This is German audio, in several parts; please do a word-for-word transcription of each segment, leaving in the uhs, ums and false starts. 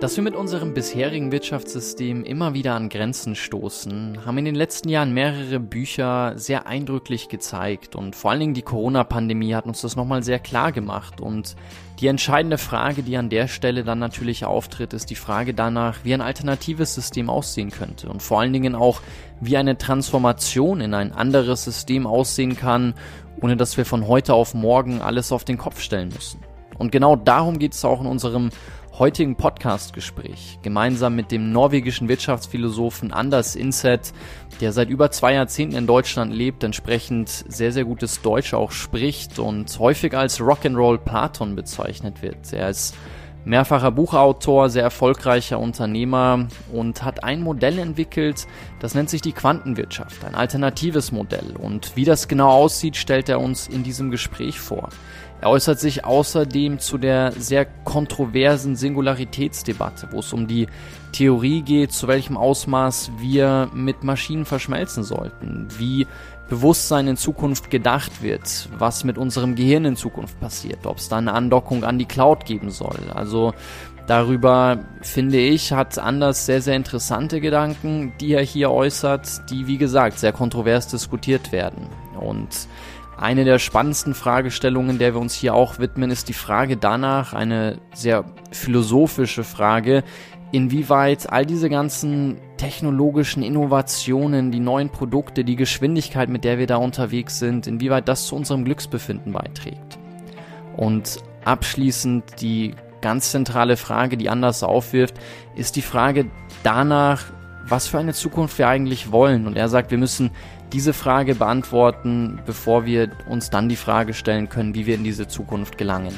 Dass wir mit unserem bisherigen Wirtschaftssystem immer wieder an Grenzen stoßen, haben in den letzten Jahren mehrere Bücher sehr eindrücklich gezeigt und vor allen Dingen die Corona-Pandemie hat uns das nochmal sehr klar gemacht und die entscheidende Frage, die an der Stelle dann natürlich auftritt, ist die Frage danach, wie ein alternatives System aussehen könnte und vor allen Dingen auch, wie eine Transformation in ein anderes System aussehen kann, ohne dass wir von heute auf morgen alles auf den Kopf stellen müssen. Und genau darum geht es auch in unserem heutigen Podcast-Gespräch, gemeinsam mit dem norwegischen Wirtschaftsphilosophen Anders Indset, der seit über zwei Jahrzehnten in Deutschland lebt, entsprechend sehr, sehr gutes Deutsch auch spricht und häufig als Rock'n'Roll Platon bezeichnet wird. Er ist mehrfacher Buchautor, sehr erfolgreicher Unternehmer und hat ein Modell entwickelt, das nennt sich die Quantenwirtschaft, ein alternatives Modell. Und wie das genau aussieht, stellt er uns in diesem Gespräch vor. Er äußert sich außerdem zu der sehr kontroversen Singularitätsdebatte, wo es um die Theorie geht, zu welchem Ausmaß wir mit Maschinen verschmelzen sollten, wie Bewusstsein in Zukunft gedacht wird, was mit unserem Gehirn in Zukunft passiert, ob es da eine Andockung an die Cloud geben soll. Also darüber, finde ich, hat Anders sehr, sehr interessante Gedanken, die er hier äußert, die, wie gesagt, sehr kontrovers diskutiert werden. Und eine der spannendsten Fragestellungen, der wir uns hier auch widmen, ist die Frage danach, eine sehr philosophische Frage, inwieweit all diese ganzen technologischen Innovationen, die neuen Produkte, die Geschwindigkeit, mit der wir da unterwegs sind, inwieweit das zu unserem Glücksbefinden beiträgt. Und abschließend die ganz zentrale Frage, die Anders aufwirft, ist die Frage danach, was für eine Zukunft wir eigentlich wollen. Und er sagt, wir müssen diese Frage beantworten, bevor wir uns dann die Frage stellen können, wie wir in diese Zukunft gelangen.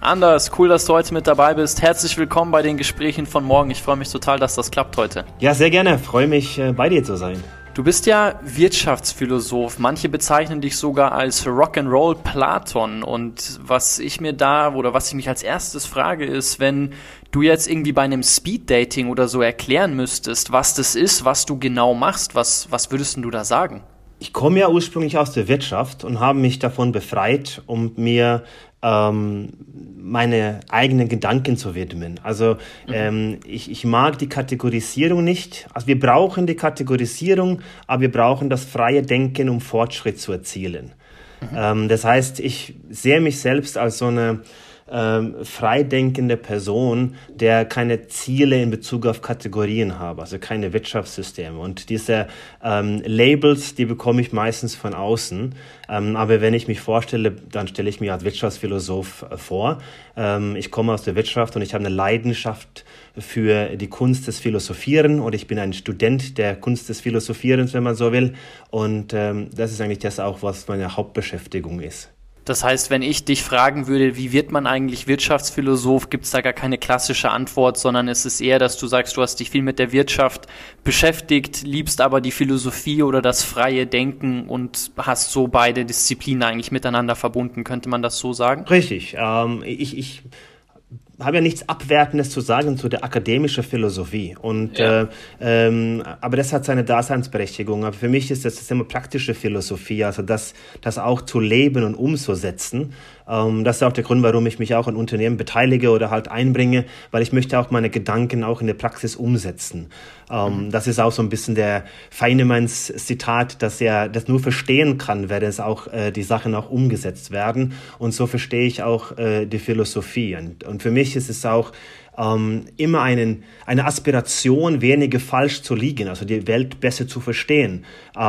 Anders, cool, dass du heute mit dabei bist. Herzlich willkommen bei den Gesprächen von morgen. Ich freue mich total, dass das klappt heute. Ja, sehr gerne. Freue mich, bei dir zu sein. Du bist ja Wirtschaftsphilosoph, manche bezeichnen dich sogar als Rock'n'Roll Platon und was ich mir da oder was ich mich als erstes frage ist, wenn du jetzt irgendwie bei einem Speeddating oder so erklären müsstest, was das ist, was du genau machst, was, was würdest denn du da sagen? Ich komme ja ursprünglich aus der Wirtschaft und habe mich davon befreit, um mir ähm, meine eigenen Gedanken zu widmen. Also ähm, ich, ich mag die Kategorisierung nicht. Also wir brauchen die Kategorisierung, aber wir brauchen das freie Denken, um Fortschritt zu erzielen. Mhm. Ähm, das heißt, ich sehe mich selbst als so eine Ähm, freidenkende Person, der keine Ziele in Bezug auf Kategorien habe, also keine Wirtschaftssysteme. Und diese ähm, Labels, die bekomme ich meistens von außen. Ähm, aber wenn ich mich vorstelle, dann stelle ich mich als Wirtschaftsphilosoph vor. Ähm, ich komme aus der Wirtschaft und ich habe eine Leidenschaft für die Kunst des Philosophierens und ich bin ein Student der Kunst des Philosophierens, wenn man so will. Und ähm, das ist eigentlich das auch, was meine Hauptbeschäftigung ist. Das heißt, wenn ich dich fragen würde, wie wird man eigentlich Wirtschaftsphilosoph, gibt es da gar keine klassische Antwort, sondern es ist eher, dass du sagst, du hast dich viel mit der Wirtschaft beschäftigt, liebst aber die Philosophie oder das freie Denken und hast so beide Disziplinen eigentlich miteinander verbunden. Könnte man das so sagen? Richtig. Ähm, ich... ich habe ja nichts Abwertendes zu sagen zu der akademischen Philosophie. Und, ja. äh, ähm, aber das hat seine Daseinsberechtigung. Aber für mich ist das, das ist immer praktische Philosophie, also das, das auch zu leben und umzusetzen. Ähm, das ist auch der Grund, warum ich mich auch an Unternehmen beteilige oder halt einbringe, weil ich möchte auch meine Gedanken auch in der Praxis umsetzen. Ähm, mhm. Das ist auch so ein bisschen der Feinemanns Zitat, dass er das nur verstehen kann, wenn es auch äh, die Sachen auch umgesetzt werden. Und so verstehe ich auch äh, die Philosophie. Und, und für mich ist es auch ähm, immer einen, eine Aspiration, weniger falsch zu liegen, also die Welt besser zu verstehen. Ähm, ja.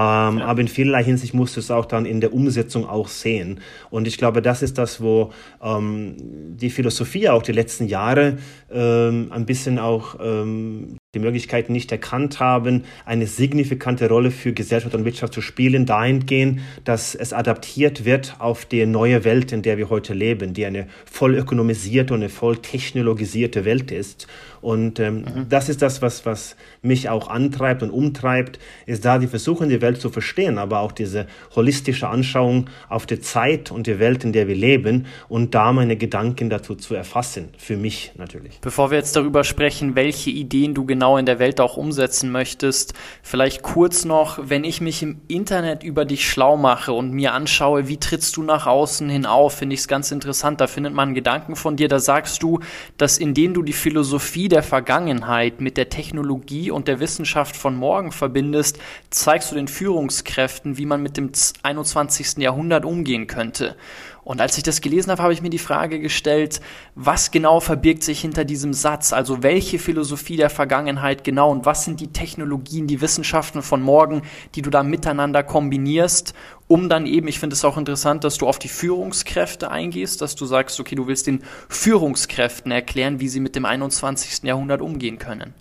Aber in vielerlei Hinsicht musst du es auch dann in der Umsetzung auch sehen. Und ich glaube, das ist das, wo ähm, die Philosophie auch die letzten Jahre ähm, ein bisschen auch ähm, die Möglichkeit nicht erkannt haben, eine signifikante Rolle für Gesellschaft und Wirtschaft zu spielen, dahingehend, dass es adaptiert wird auf die neue Welt, in der wir heute leben, die eine voll ökonomisierte und eine voll technologisierte Welt ist. Und ähm, mhm. das ist das, was, was mich auch antreibt und umtreibt, ist da die Versuche, die Welt zu verstehen, aber auch diese holistische Anschauung auf die Zeit und die Welt, in der wir leben und da meine Gedanken dazu zu erfassen, für mich natürlich. Bevor wir jetzt darüber sprechen, welche Ideen du genau genau in der Welt auch umsetzen möchtest. Vielleicht kurz noch, wenn ich mich im Internet über dich schlau mache und mir anschaue, wie trittst du nach außen hin auf, finde ich es ganz interessant. Da findet man einen Gedanken von dir, da sagst du, dass indem du die Philosophie der Vergangenheit mit der Technologie und der Wissenschaft von morgen verbindest, zeigst du den Führungskräften, wie man mit dem einundzwanzigsten Jahrhundert umgehen könnte. Und als ich das gelesen habe, habe ich mir die Frage gestellt, was genau verbirgt sich hinter diesem Satz? Also welche Philosophie der Vergangenheit genau und was sind die Technologien, die Wissenschaften von morgen, die du da miteinander kombinierst, um dann eben, ich finde es auch interessant, dass du auf die Führungskräfte eingehst, dass du sagst, okay, du willst den Führungskräften erklären, wie sie mit dem einundzwanzigsten Jahrhundert umgehen können.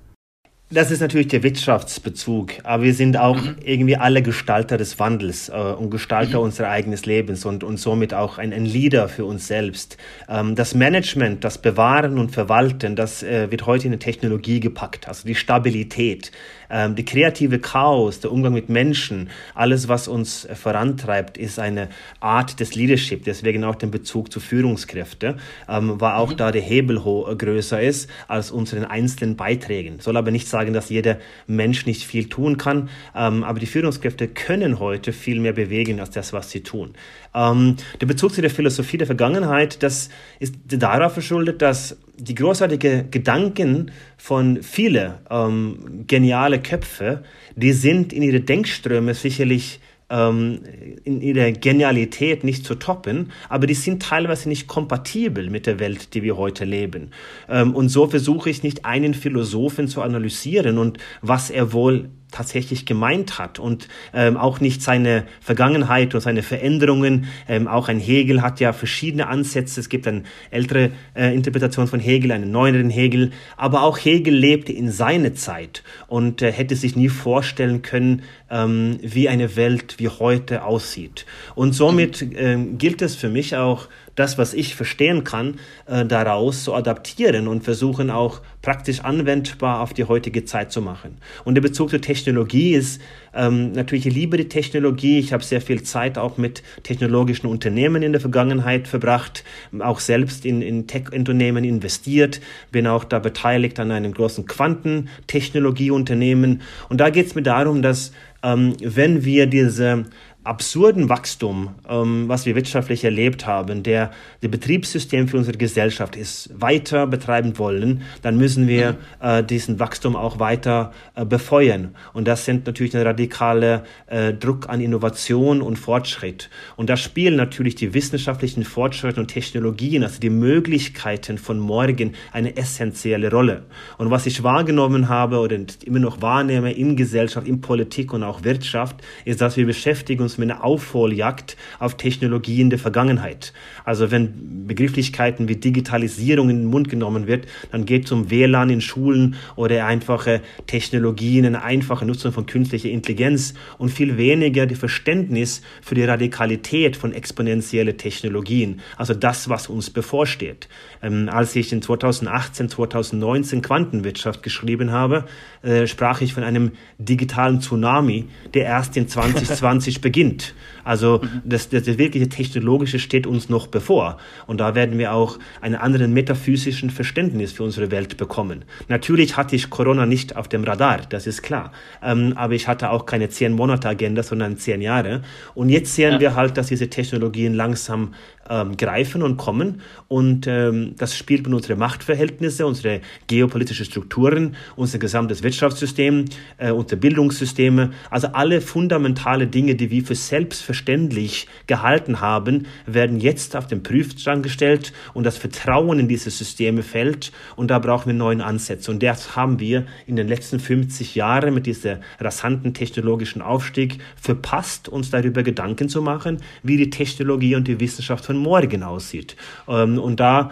Das ist natürlich der Wirtschaftsbezug, aber wir sind auch mhm. irgendwie alle Gestalter des Wandels äh, und Gestalter mhm. unseres eigenen Lebens und, und somit auch ein, ein Leader für uns selbst. Ähm, das Management, das Bewahren und Verwalten, das äh, wird heute in die Technologie gepackt, also die Stabilität, ähm, die kreative Chaos, der Umgang mit Menschen, alles, was uns äh, vorantreibt, ist eine Art des Leadership, deswegen auch den Bezug zu Führungskräften, ähm, weil auch mhm. da der Hebel größer ist als unseren einzelnen Beiträgen. Soll aber nicht sagen, dass jeder Mensch nicht viel tun kann, ähm, aber die Führungskräfte können heute viel mehr bewegen als das, was sie tun. Ähm, der Bezug zu der Philosophie der Vergangenheit, das ist darauf verschuldet, dass die großartigen Gedanken von vielen ähm, genialen Köpfen, die sind in ihre Denkströme sicherlich in ihrer Genialität nicht zu toppen, aber die sind teilweise nicht kompatibel mit der Welt, die wir heute leben. Und so versuche ich nicht einen Philosophen zu analysieren und was er wohl tatsächlich gemeint hat und ähm, auch nicht seine Vergangenheit und seine Veränderungen. Ähm, auch ein Hegel hat ja verschiedene Ansätze. Es gibt eine ältere äh, Interpretation von Hegel, einen neueren Hegel. Aber auch Hegel lebte in seiner Zeit und äh, hätte sich nie vorstellen können, ähm, wie eine Welt wie heute aussieht. Und somit ähm, gilt es für mich auch, das, was ich verstehen kann, äh, daraus zu adaptieren und versuchen auch praktisch anwendbar auf die heutige Zeit zu machen. Und der Bezug zur Technologie ist ähm, natürlich, ich liebe die Technologie. Ich habe sehr viel Zeit auch mit technologischen Unternehmen in der Vergangenheit verbracht, auch selbst in, in Tech-Unternehmen investiert, bin auch da beteiligt an einem großen Quantentechnologieunternehmen. Und da geht es mir darum, dass ähm, wenn wir diese absurden Wachstum, ähm, was wir wirtschaftlich erlebt haben, der, der Betriebssystem für unsere Gesellschaft ist, weiter betreiben wollen, dann müssen wir äh, diesen Wachstum auch weiter äh, befeuern. Und das sind natürlich ein radikaler äh, Druck an Innovation und Fortschritt. Und da spielen natürlich die wissenschaftlichen Fortschritte und Technologien, also die Möglichkeiten von morgen, eine essentielle Rolle. Und was ich wahrgenommen habe oder immer noch wahrnehme in Gesellschaft, in Politik und auch Wirtschaft, ist, dass wir beschäftigen uns mit einer Aufholjagd auf Technologien der Vergangenheit. Also wenn Begrifflichkeiten wie Digitalisierung in den Mund genommen wird, dann geht es um W L A N in Schulen oder einfache Technologien, eine einfache Nutzung von künstlicher Intelligenz und viel weniger das Verständnis für die Radikalität von exponentiellen Technologien. Also das, was uns bevorsteht. Ähm, als ich in zweitausendachtzehn, zweitausendneunzehn Quantenwirtschaft geschrieben habe, äh, sprach ich von einem digitalen Tsunami, der erst in zwanzig zwanzig beginnt. beginnt. Also das, das wirkliche Technologische steht uns noch bevor. Und da werden wir auch einen anderen metaphysischen Verständnis für unsere Welt bekommen. Natürlich hatte ich Corona nicht auf dem Radar, das ist klar. Ähm, aber ich hatte auch keine zehn-Monate-Agenda, sondern zehn Jahre. Und jetzt sehen ja. wir halt, dass diese Technologien langsam ähm, greifen und kommen. Und ähm, das spielt mit unseren Machtverhältnissen, unsere geopolitischen Strukturen, unser gesamtes Wirtschaftssystem, äh, unsere Bildungssysteme. Also alle fundamentale Dinge, die wir für selbstverständlich gehalten haben, werden jetzt auf den Prüfstand gestellt und das Vertrauen in diese Systeme fällt und da brauchen wir neuen Ansätze und das haben wir in den letzten fünfzig Jahren mit diesem rasanten technologischen Aufstieg verpasst, uns darüber Gedanken zu machen, wie die Technologie und die Wissenschaft von morgen aussieht und da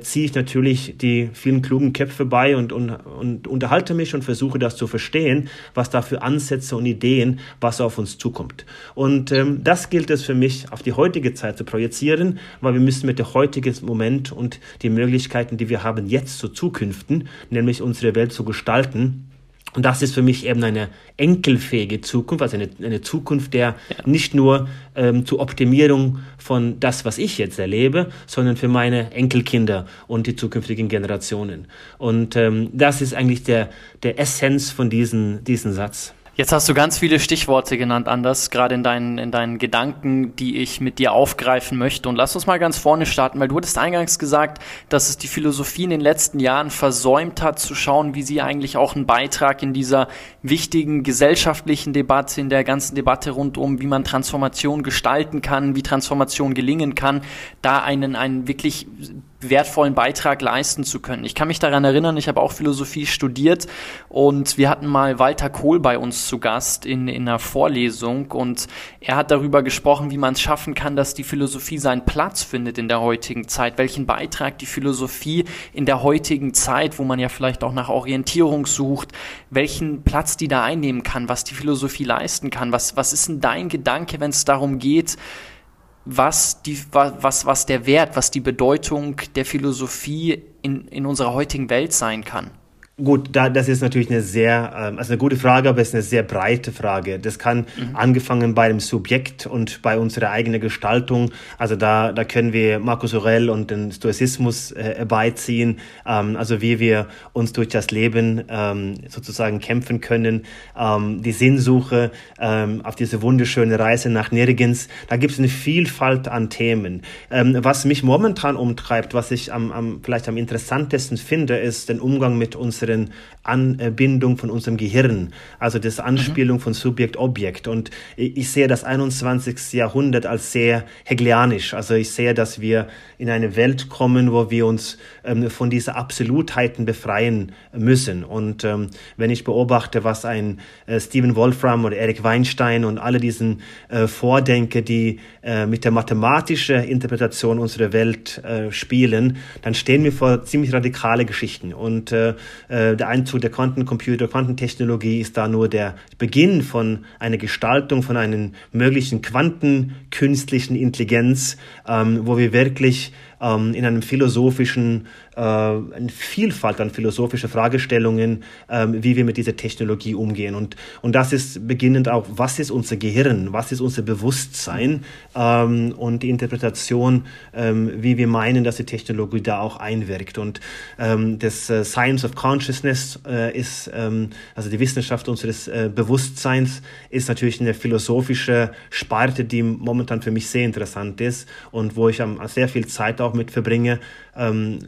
ziehe ich natürlich die vielen klugen Köpfe bei und, und, und unterhalte mich und versuche das zu verstehen, was da für Ansätze und Ideen, was auf uns zukommt. Und ähm, das gilt es für mich, auf die heutige Zeit zu projizieren, weil wir müssen mit dem heutigen Moment und die Möglichkeiten, die wir haben, jetzt zu zukünften, nämlich unsere Welt zu gestalten, Und das ist für mich eben eine enkelfähige Zukunft, also eine, eine Zukunft, der ja. nicht nur ähm, zur Optimierung von das, was ich jetzt erlebe, sondern für meine Enkelkinder und die zukünftigen Generationen. Und ähm, das ist eigentlich der, der Essenz von diesen, diesen Satz. Jetzt hast du ganz viele Stichworte genannt, Anders, gerade in deinen, in deinen Gedanken, die ich mit dir aufgreifen möchte. Und lass uns mal ganz vorne starten, weil du hattest eingangs gesagt, dass es die Philosophie in den letzten Jahren versäumt hat, zu schauen, wie sie eigentlich auch einen Beitrag in dieser wichtigen gesellschaftlichen Debatte, in der ganzen Debatte rund um, wie man Transformation gestalten kann, wie Transformation gelingen kann, da einen, einen wirklich wertvollen Beitrag leisten zu können. Ich kann mich daran erinnern, ich habe auch Philosophie studiert und wir hatten mal Walter Kohl bei uns zu Gast in, in einer Vorlesung und er hat darüber gesprochen, wie man es schaffen kann, dass die Philosophie seinen Platz findet in der heutigen Zeit, welchen Beitrag die Philosophie in der heutigen Zeit, wo man ja vielleicht auch nach Orientierung sucht, welchen Platz die da einnehmen kann, was die Philosophie leisten kann. Was, was ist denn dein Gedanke, wenn es darum geht, was die, was, was der Wert, was die Bedeutung der Philosophie in, in unserer heutigen Welt sein kann? Gut, da, das ist natürlich eine sehr, also eine gute Frage, aber es ist eine sehr breite Frage. Das kann mhm. angefangen bei dem Subjekt und bei unserer eigenen Gestaltung. Also da, da können wir Marcus Aurel und den Stoizismus äh, beiziehen. Ähm, also wie wir uns durch das Leben ähm, sozusagen kämpfen können. Ähm, die Sinnsuche ähm, auf diese wunderschöne Reise nach Nirgends. Da gibt es eine Vielfalt an Themen. Ähm, was mich momentan umtreibt, was ich am, am, vielleicht am interessantesten finde, ist den Umgang mit unserer Anbindung von unserem Gehirn, also das Anspielung mhm. von Subjekt-Objekt. Und ich sehe das einundzwanzigste. Jahrhundert als sehr hegelianisch. Also ich sehe, dass wir in eine Welt kommen, wo wir uns ähm, von diesen Absolutheiten befreien müssen. Und ähm, wenn ich beobachte, was ein äh, Stephen Wolfram oder Eric Weinstein und alle diesen äh, Vordenker, die äh, mit der mathematischen Interpretation unserer Welt äh, spielen, dann stehen wir vor ziemlich radikale Geschichten. Und äh, der Einzug der Quantencomputer, Quantentechnologie ist da nur der Beginn von einer Gestaltung, von einer möglichen quantenkünstlichen Intelligenz, ähm, wo wir wirklich ähm, in einem philosophischen, äh, eine Vielfalt an philosophischen Fragestellungen, ähm, wie wir mit dieser Technologie umgehen. Und, und das ist beginnend auch, was ist unser Gehirn, was ist unser Bewusstsein ähm, und die Interpretation, ähm, wie wir meinen, dass die Technologie da auch einwirkt. Und ähm, das äh, Science of Consciousness Consciousness äh, ist, ähm, also die Wissenschaft unseres äh, Bewusstseins, ist natürlich eine philosophische Sparte, die momentan für mich sehr interessant ist und wo ich ähm, sehr viel Zeit auch mit verbringe, ähm,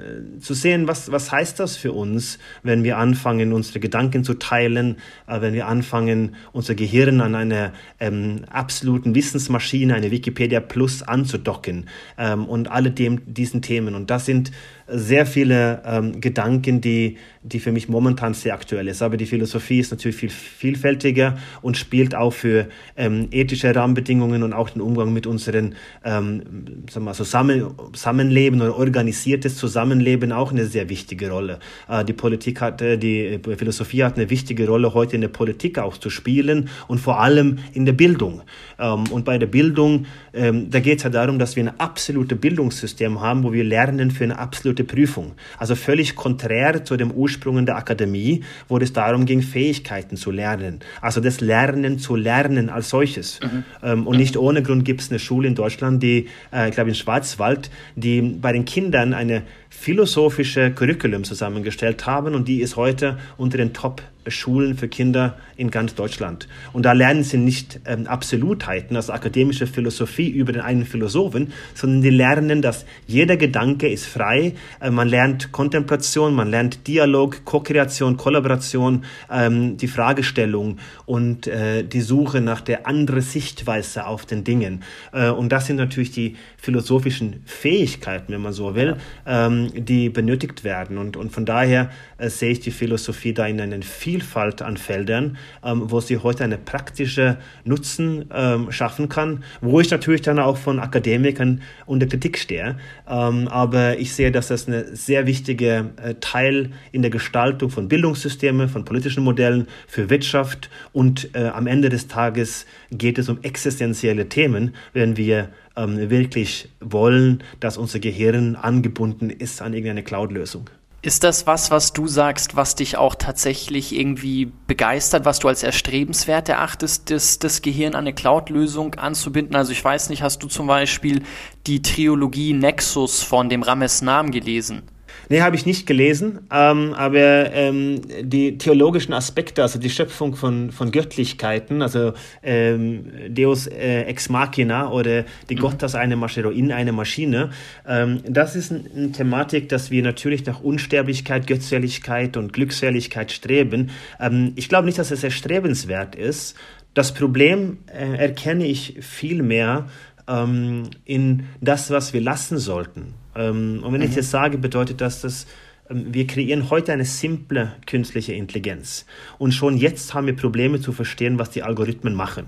zu sehen, was, was heißt das für uns, wenn wir anfangen, unsere Gedanken zu teilen, äh, wenn wir anfangen, unser Gehirn an einer ähm, absoluten Wissensmaschine, eine Wikipedia Plus anzudocken ähm, und alle dem, diesen Themen. Und das sind sehr viele ähm, Gedanken, die, die für mich momentan sehr aktuell ist. Aber die Philosophie ist natürlich viel vielfältiger und spielt auch für ähm, ethische Rahmenbedingungen und auch den Umgang mit unseren ähm, sagen wir mal, Zusammen- Zusammenleben oder organisiertes Zusammenleben auch eine sehr wichtige Rolle. Äh, die Politik hat, äh, die Philosophie hat eine wichtige Rolle heute in der Politik auch zu spielen und vor allem in der Bildung. Ähm, und bei der Bildung, ähm, da geht es ja darum, dass wir ein absolutes Bildungssystem haben, wo wir lernen für eine absolute Prüfung. Also völlig konträr zu dem Ursprung der Akademie, wo es darum ging, Fähigkeiten zu lernen. Also das Lernen zu lernen als solches. Mhm. Ähm, und mhm. nicht ohne Grund gibt es eine Schule in Deutschland, die, äh, ich glaube in Schwarzwald, die bei den Kindern eine philosophische Curriculum zusammengestellt haben und die ist heute unter den Top-Schulen für Kinder in ganz Deutschland. Und da lernen sie nicht ähm, Absolutheiten, also akademische Philosophie über den einen Philosophen, sondern die lernen, dass jeder Gedanke ist frei. Äh, man lernt Kontemplation, man lernt Dialog, Ko-Kreation, Kollaboration, ähm, die Fragestellung und äh, die Suche nach der anderen Sichtweise auf den Dingen. Äh, und das sind natürlich die philosophischen Fähigkeiten, wenn man so will, ja. ähm, die benötigt werden. Und, und von daher äh, sehe ich die Philosophie da in einer Vielfalt an Feldern, ähm, wo sie heute einen praktischen Nutzen ähm, schaffen kann, wo ich natürlich dann auch von Akademikern unter Kritik stehe. Ähm, aber ich sehe, dass das ein sehr wichtiger äh, Teil in der Gestaltung von Bildungssystemen, von politischen Modellen, für Wirtschaft und äh, am Ende des Tages geht es um existenzielle Themen, wenn wir wirklich wollen, dass unser Gehirn angebunden ist an irgendeine Cloud-Lösung. Ist das was, was du sagst, was dich auch tatsächlich irgendwie begeistert, was du als erstrebenswert erachtest, das, das Gehirn an eine Cloud-Lösung anzubinden? Also ich weiß nicht, hast du zum Beispiel die Trilogie Nexus von dem Rames Nam gelesen? Nee, habe ich nicht gelesen, ähm, aber ähm, die theologischen Aspekte, also die Schöpfung von, von Göttlichkeiten, also ähm, Deus äh, ex machina oder die mhm. Gottas eine Maschine, in eine Maschine, ähm, das ist ein, eine Thematik, dass wir natürlich nach Unsterblichkeit, Göttseligkeit und Glückseligkeit streben. Ähm, ich glaube nicht, dass es erstrebenswert ist. Das Problem äh, erkenne ich vielmehr ähm, in das, was wir lassen sollten. Und wenn ich das sage, bedeutet das, dass wir kreieren heute eine simple künstliche Intelligenz. Und schon jetzt haben wir Probleme zu verstehen, was die Algorithmen machen.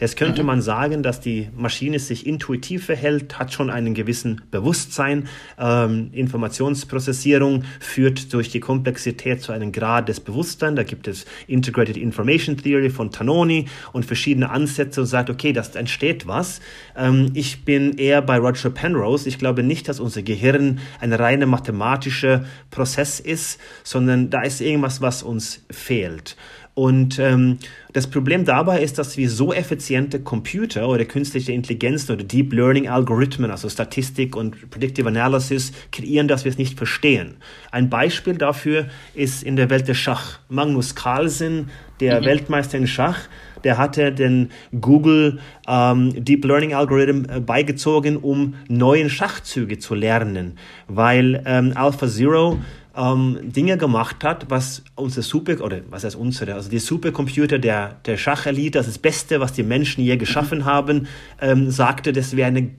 Jetzt könnte man sagen, dass die Maschine sich intuitiv verhält, hat schon einen gewissen Bewusstsein. Ähm, Informationsprozessierung führt durch die Komplexität zu einem Grad des Bewusstseins. Da gibt es Integrated Information Theory von Tononi und verschiedene Ansätze und sagt, okay, das entsteht was. Ähm, ich bin eher bei Roger Penrose. Ich glaube nicht, dass unser Gehirn ein reiner mathematischer Prozess ist, sondern da ist irgendwas, was uns fehlt. Und ähm, das Problem dabei ist, dass wir so effiziente Computer oder künstliche Intelligenzen oder Deep Learning Algorithmen, also Statistik und Predictive Analysis, kreieren, dass wir es nicht verstehen. Ein Beispiel dafür ist in der Welt des Schach. Magnus Carlsen, der mhm. Weltmeister in Schach, der hatte den Google ähm, Deep Learning Algorithm beigezogen, um neue Schachzüge zu lernen, weil ähm, AlphaZero Dinge gemacht hat, was unsere Super, oder was heißt unsere, also die Supercomputer der, der Schachelite, das ist das Beste, was die Menschen je geschaffen haben, ähm, sagte, das wäre eine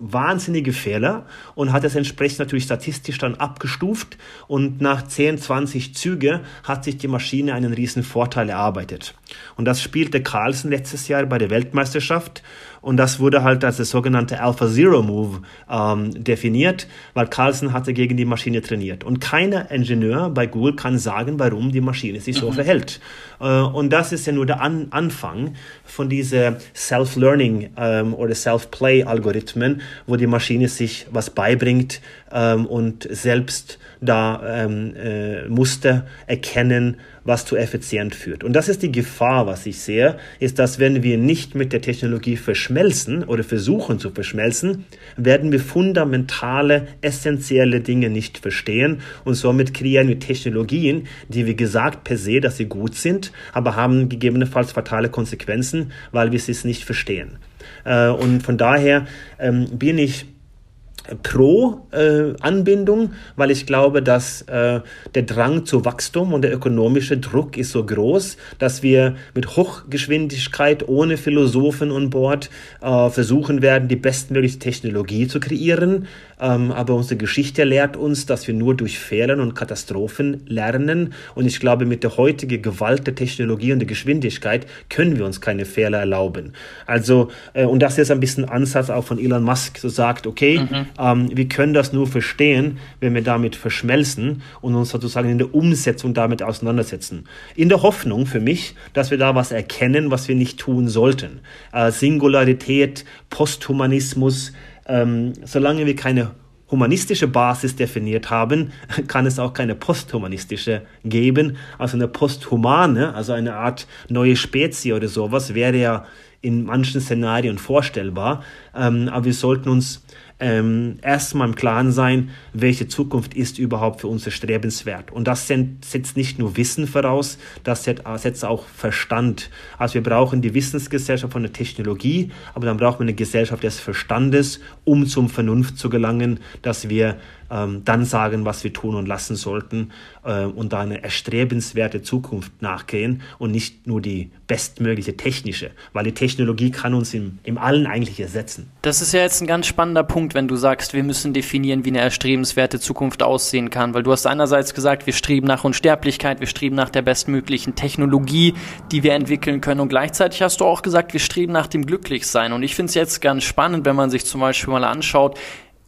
wahnsinnige Fehler und hat es entsprechend natürlich statistisch dann abgestuft und nach zehn, zwanzig Züge hat sich die Maschine einen riesen Vorteil erarbeitet. Und das spielte Carlsen letztes Jahr bei der Weltmeisterschaft. Und das wurde halt als das sogenannte Alpha-Zero-Move ähm, definiert, weil Carlsen hatte gegen die Maschine trainiert. Und keiner Ingenieur bei Google kann sagen, warum die Maschine sich so mhm. verhält. Äh, und das ist ja nur der An- Anfang von diesen Self-Learning ähm, oder Self-Play-Algorithmen, wo die Maschine sich was beibringt ähm, und selbst da ähm, äh, Muster erkennen, was zu effizient führt. Und das ist die Gefahr, was ich sehe, ist, dass wenn wir nicht mit der Technologie verschmelzen oder versuchen zu verschmelzen, werden wir fundamentale, essentielle Dinge nicht verstehen und somit kreieren wir Technologien, die wir gesagt per se, dass sie gut sind, aber haben gegebenenfalls fatale Konsequenzen, weil wir sie nicht verstehen. Äh, und von daher ähm, bin ich pro äh, Anbindung, weil ich glaube, dass äh, der Drang zu Wachstum und der ökonomische Druck ist so groß, dass wir mit Hochgeschwindigkeit ohne Philosophen an Bord äh, versuchen werden, die bestmögliche Technologie zu kreieren. Ähm, aber unsere Geschichte lehrt uns, dass wir nur durch Fehlern und Katastrophen lernen. Und ich glaube, mit der heutigen Gewalt der Technologie und der Geschwindigkeit können wir uns keine Fehler erlauben. Also, äh, und das ist ein bisschen Ansatz auch von Elon Musk, so sagt, okay, mhm. Ähm, wir können das nur verstehen, wenn wir damit verschmelzen und uns sozusagen in der Umsetzung damit auseinandersetzen. In der Hoffnung für mich, dass wir da was erkennen, was wir nicht tun sollten. Äh, Singularität, Posthumanismus, ähm, solange wir keine humanistische Basis definiert haben, kann es auch keine posthumanistische geben. Also eine posthumane, also eine Art neue Spezies oder sowas, wäre ja in manchen Szenarien vorstellbar. Ähm, aber wir sollten uns Ähm, erstmal im Klaren sein, welche Zukunft ist überhaupt für uns erstrebenswert. Und das setzt nicht nur Wissen voraus, das setzt auch Verstand. Also wir brauchen die Wissensgesellschaft von der Technologie, aber dann brauchen wir eine Gesellschaft des Verstandes, um zum Vernunft zu gelangen, dass wir ähm, dann sagen, was wir tun und lassen sollten äh, und da eine erstrebenswerte Zukunft nachgehen und nicht nur die bestmögliche technische, weil die Technologie kann uns im, im Allen eigentlich ersetzen. Das ist ja jetzt ein ganz spannender Punkt, wenn du sagst, wir müssen definieren, wie eine erstrebenswerte Zukunft aussehen kann, weil du hast einerseits gesagt, wir streben nach Unsterblichkeit, wir streben nach der bestmöglichen Technologie, die wir entwickeln können und gleichzeitig hast du auch gesagt, wir streben nach dem Glücklichsein und ich finde es jetzt ganz spannend, wenn man sich zum Beispiel mal anschaut,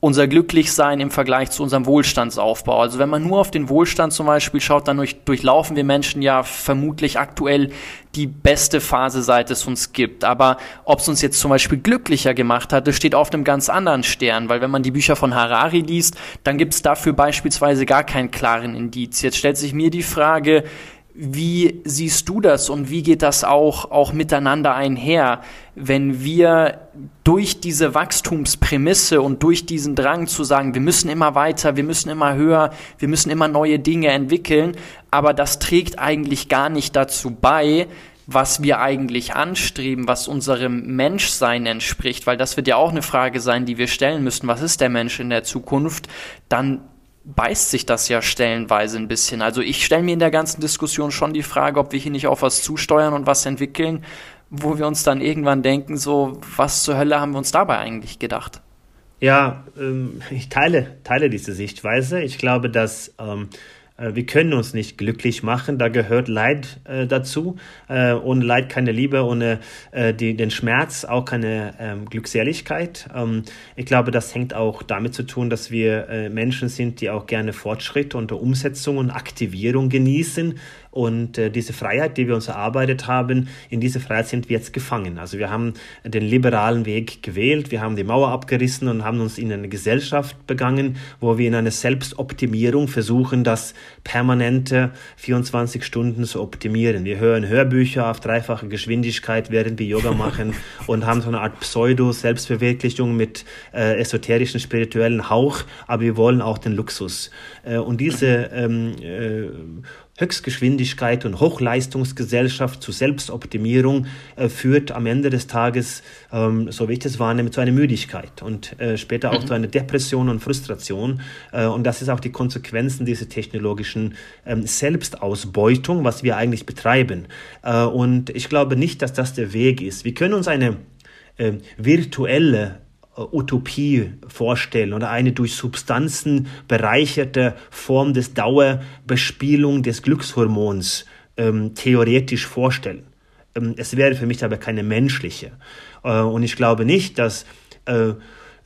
unser Glücklichsein im Vergleich zu unserem Wohlstandsaufbau. Also wenn man nur auf den Wohlstand zum Beispiel schaut, dann durch, durchlaufen wir Menschen ja vermutlich aktuell die beste Phase, seit es uns gibt. Aber ob es uns jetzt zum Beispiel glücklicher gemacht hat, das steht auf einem ganz anderen Stern, weil wenn man die Bücher von Harari liest, dann gibt es dafür beispielsweise gar keinen klaren Indiz. Jetzt stellt sich mir die Frage, wie siehst du das und wie geht das auch, auch miteinander einher, wenn wir durch diese Wachstumsprämisse und durch diesen Drang zu sagen, wir müssen immer weiter, wir müssen immer höher, wir müssen immer neue Dinge entwickeln, aber das trägt eigentlich gar nicht dazu bei, was wir eigentlich anstreben, was unserem Menschsein entspricht, weil das wird ja auch eine Frage sein, die wir stellen müssen, was ist der Mensch in der Zukunft, dann beißt sich das ja stellenweise ein bisschen. Also ich stelle mir in der ganzen Diskussion schon die Frage, ob wir hier nicht auf was zusteuern und was entwickeln, wo wir uns dann irgendwann denken, so was zur Hölle haben wir uns dabei eigentlich gedacht? Ja, ähm, ich teile, teile diese Sichtweise. Ich glaube, dass ähm, wir können uns nicht glücklich machen. Da gehört Leid äh, dazu. Äh, ohne Leid keine Liebe, ohne äh, die, den Schmerz auch keine ähm, Glückseligkeit. Ähm, ich glaube, das hängt auch damit zu tun, dass wir äh, Menschen sind, die auch gerne Fortschritt und Umsetzung und Aktivierung genießen. Und äh, diese Freiheit, die wir uns erarbeitet haben, in dieser Freiheit sind wir jetzt gefangen. Also wir haben den liberalen Weg gewählt, wir haben die Mauer abgerissen und haben uns in eine Gesellschaft begangen, wo wir in einer Selbstoptimierung versuchen, das permanente vierundzwanzig Stunden zu optimieren. Wir hören Hörbücher auf dreifache Geschwindigkeit, während wir Yoga machen und haben so eine Art Pseudo-Selbstverwirklichung mit äh, esoterischen, spirituellen Hauch, aber wir wollen auch den Luxus. Äh, und diese ähm, äh, Höchstgeschwindigkeit und Hochleistungsgesellschaft zur Selbstoptimierung äh, führt am Ende des Tages, ähm, so wie ich das wahrnehme, zu einer Müdigkeit und äh, später auch mhm. zu einer Depression und Frustration. Äh, und das ist auch die Konsequenzen dieser technologischen ähm, Selbstausbeutung, was wir eigentlich betreiben. Äh, und ich glaube nicht, dass das der Weg ist. Wir können uns eine äh, virtuelle Utopie vorstellen oder eine durch Substanzen bereicherte Form des Dauerbespielung des Glückshormons ähm, theoretisch vorstellen. Ähm, es wäre für mich aber keine menschliche. Äh, und ich glaube nicht, dass äh,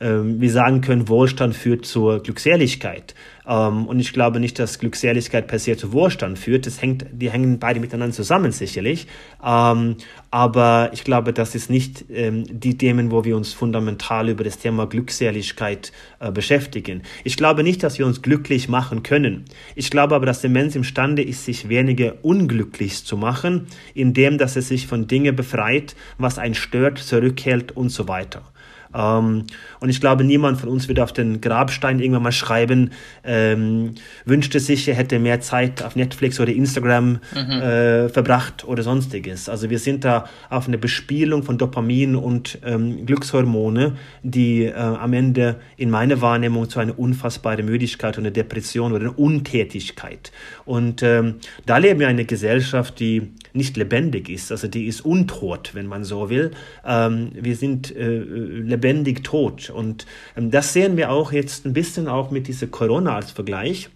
wir sagen können, Wohlstand führt zur Glückseligkeit. Und ich glaube nicht, dass Glückseligkeit per se zu Wohlstand führt. Das hängt, die hängen beide miteinander zusammen, sicherlich. Aber ich glaube, das ist nicht die Themen, wo wir uns fundamental über das Thema Glückseligkeit beschäftigen. Ich glaube nicht, dass wir uns glücklich machen können. Ich glaube aber, dass der Mensch imstande ist, sich weniger unglücklich zu machen, indem, dass er sich von Dingen befreit, was einen stört, zurückhält und so weiter. Ähm, und ich glaube, niemand von uns wird auf den Grabstein irgendwann mal schreiben, ähm, wünschte sich, er hätte mehr Zeit auf Netflix oder Instagram mhm. äh, verbracht oder sonstiges. Also wir sind da auf eine Bespielung von Dopamin und ähm, Glückshormone, die äh, am Ende in meiner Wahrnehmung zu einer unfassbaren Müdigkeit und einer Depression oder einer Untätigkeit. Und ähm, da leben wir eine Gesellschaft, die nicht lebendig ist, also die ist untot, wenn man so will. Ähm, wir sind äh, lebendig tot und ähm, das sehen wir auch jetzt ein bisschen auch mit dieser Corona als Vergleich.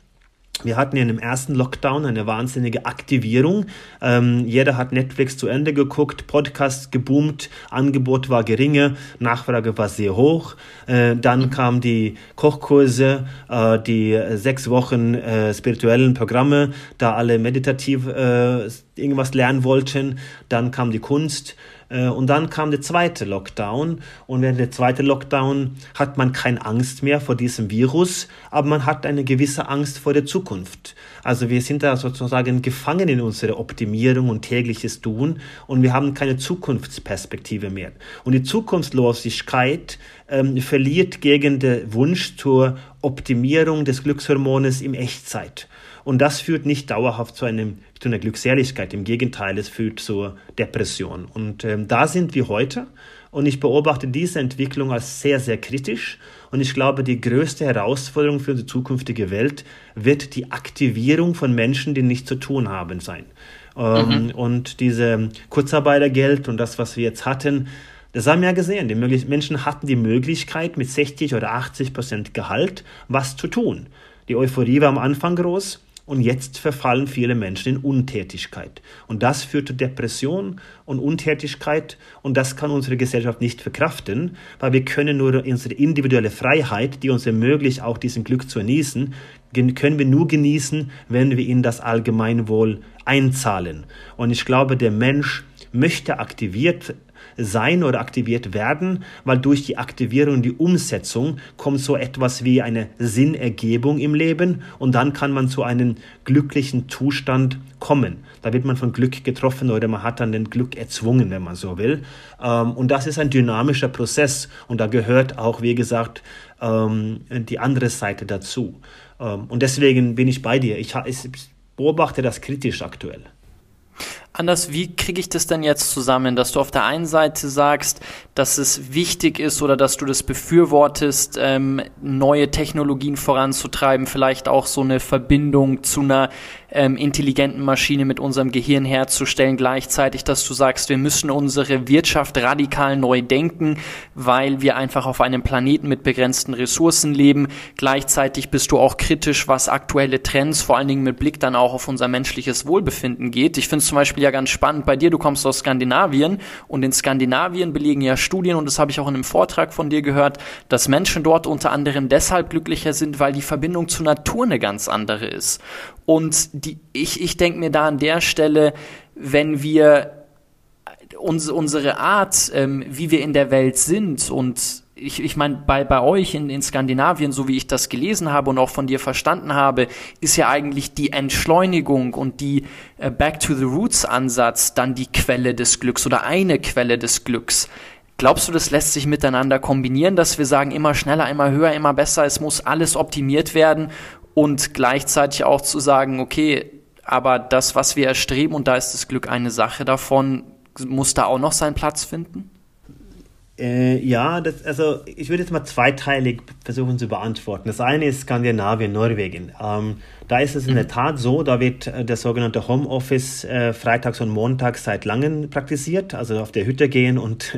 Wir hatten in dem ersten Lockdown eine wahnsinnige Aktivierung. Ähm, jeder hat Netflix zu Ende geguckt, Podcasts geboomt, Angebot war geringer, Nachfrage war sehr hoch. Äh, dann kamen die Kochkurse, äh, die sechs Wochen äh, spirituellen Programme, da alle meditativ äh, irgendwas lernen wollten. Dann kam die Kunst. Und dann kam der zweite Lockdown und während der zweite Lockdown hat man keine Angst mehr vor diesem Virus, aber man hat eine gewisse Angst vor der Zukunft. Also wir sind da sozusagen gefangen in unserer Optimierung und tägliches Tun und wir haben keine Zukunftsperspektive mehr. Und die Zukunftslosigkeit ähm, verliert gegen den Wunsch zur Optimierung des Glückshormones in Echtzeit. Und das führt nicht dauerhaft zu einem zu einer Glückseligkeit. Im Gegenteil, es führt zur Depression. Und ähm, da sind wir heute. Und ich beobachte diese Entwicklung als sehr, sehr kritisch. Und ich glaube, die größte Herausforderung für unsere zukünftige Welt wird die Aktivierung von Menschen, die nichts zu tun haben, sein. Ähm, mhm. Und diese Kurzarbeitergeld und das, was wir jetzt hatten, das haben wir ja gesehen. Die Menschen hatten die Möglichkeit, mit sechzig oder achtzig Prozent Gehalt was zu tun. Die Euphorie war am Anfang groß. Und jetzt verfallen viele Menschen in Untätigkeit. Und das führt zu Depression und Untätigkeit. Und das kann unsere Gesellschaft nicht verkraften, weil wir können nur unsere individuelle Freiheit, die uns ermöglicht, auch diesen Glück zu genießen, können wir nur genießen, wenn wir in das Allgemeinwohl einzahlen. Und ich glaube, der Mensch möchte aktiviert sein oder aktiviert werden, weil durch die Aktivierung und die Umsetzung kommt so etwas wie eine Sinnergebung im Leben und dann kann man zu einem glücklichen Zustand kommen. Da wird man von Glück getroffen oder man hat dann den Glück erzwungen, wenn man so will. Und das ist ein dynamischer Prozess und da gehört auch, wie gesagt, die andere Seite dazu. Und deswegen bin ich bei dir. Ich beobachte das kritisch aktuell. Anders, wie kriege ich das denn jetzt zusammen, dass du auf der einen Seite sagst, dass es wichtig ist oder dass du das befürwortest, ähm, neue Technologien voranzutreiben, vielleicht auch so eine Verbindung zu einer ähm, intelligenten Maschine mit unserem Gehirn herzustellen, gleichzeitig, dass du sagst, wir müssen unsere Wirtschaft radikal neu denken, weil wir einfach auf einem Planeten mit begrenzten Ressourcen leben. Gleichzeitig bist du auch kritisch, was aktuelle Trends, vor allen Dingen mit Blick dann auch auf unser menschliches Wohlbefinden geht. Ich finde zum Beispiel ja ganz spannend bei dir, du kommst aus Skandinavien und in Skandinavien belegen ja Studien, und das habe ich auch in einem Vortrag von dir gehört, dass Menschen dort unter anderem deshalb glücklicher sind, weil die Verbindung zur Natur eine ganz andere ist. Und die, ich, ich denke mir da an der Stelle, wenn wir uns, unsere Art, ähm, wie wir in der Welt sind und Ich, ich meine, bei, bei euch in, in Skandinavien, so wie ich das gelesen habe und auch von dir verstanden habe, ist ja eigentlich die Entschleunigung und die äh, Back-to-the-Roots-Ansatz dann die Quelle des Glücks oder eine Quelle des Glücks. Glaubst du, das lässt sich miteinander kombinieren, dass wir sagen, immer schneller, immer höher, immer besser, es muss alles optimiert werden und gleichzeitig auch zu sagen, okay, aber das, was wir erstreben, und da ist das Glück eine Sache davon, muss da auch noch seinen Platz finden? Äh, ja, das, also ich würde jetzt mal zweiteilig versuchen zu beantworten. Das eine ist Skandinavien, Norwegen. Ähm, da ist es in der Tat so, da wird äh, das sogenannte Homeoffice äh, freitags und montags seit langem praktiziert, also auf der Hütte gehen und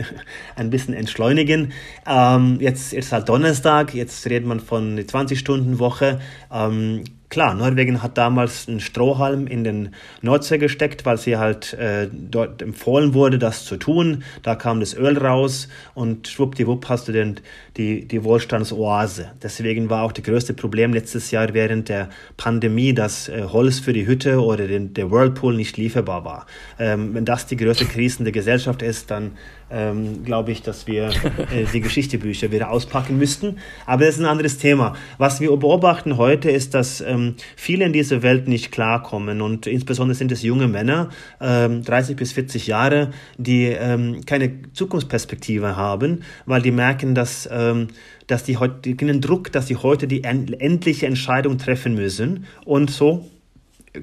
ein bisschen entschleunigen. Ähm, jetzt ist halt Donnerstag, jetzt redet man von zwanzig-Stunden-Woche. Ähm, Klar, Norwegen hat damals einen Strohhalm in den Nordsee gesteckt, weil sie halt äh, dort empfohlen wurde, das zu tun. Da kam das Öl raus und schwuppdiwupp hast du den, die, die Wohlstandsoase. Deswegen war auch das größte Problem letztes Jahr während der Pandemie, dass äh, Holz für die Hütte oder den, der Whirlpool nicht lieferbar war. Ähm, wenn das die größte Krise der Gesellschaft ist, dann ähm, glaube ich, dass wir äh, die Geschichtebücher wieder auspacken müssten. Aber das ist ein anderes Thema. Was wir beobachten heute ist, dass ähm, viele in dieser Welt nicht klarkommen und insbesondere sind es junge Männer, ähm, dreißig bis vierzig Jahre, die ähm, keine Zukunftsperspektive haben, weil die merken, dass, ähm, dass die heute den Druck, dass sie heute die endliche Entscheidung treffen müssen, und so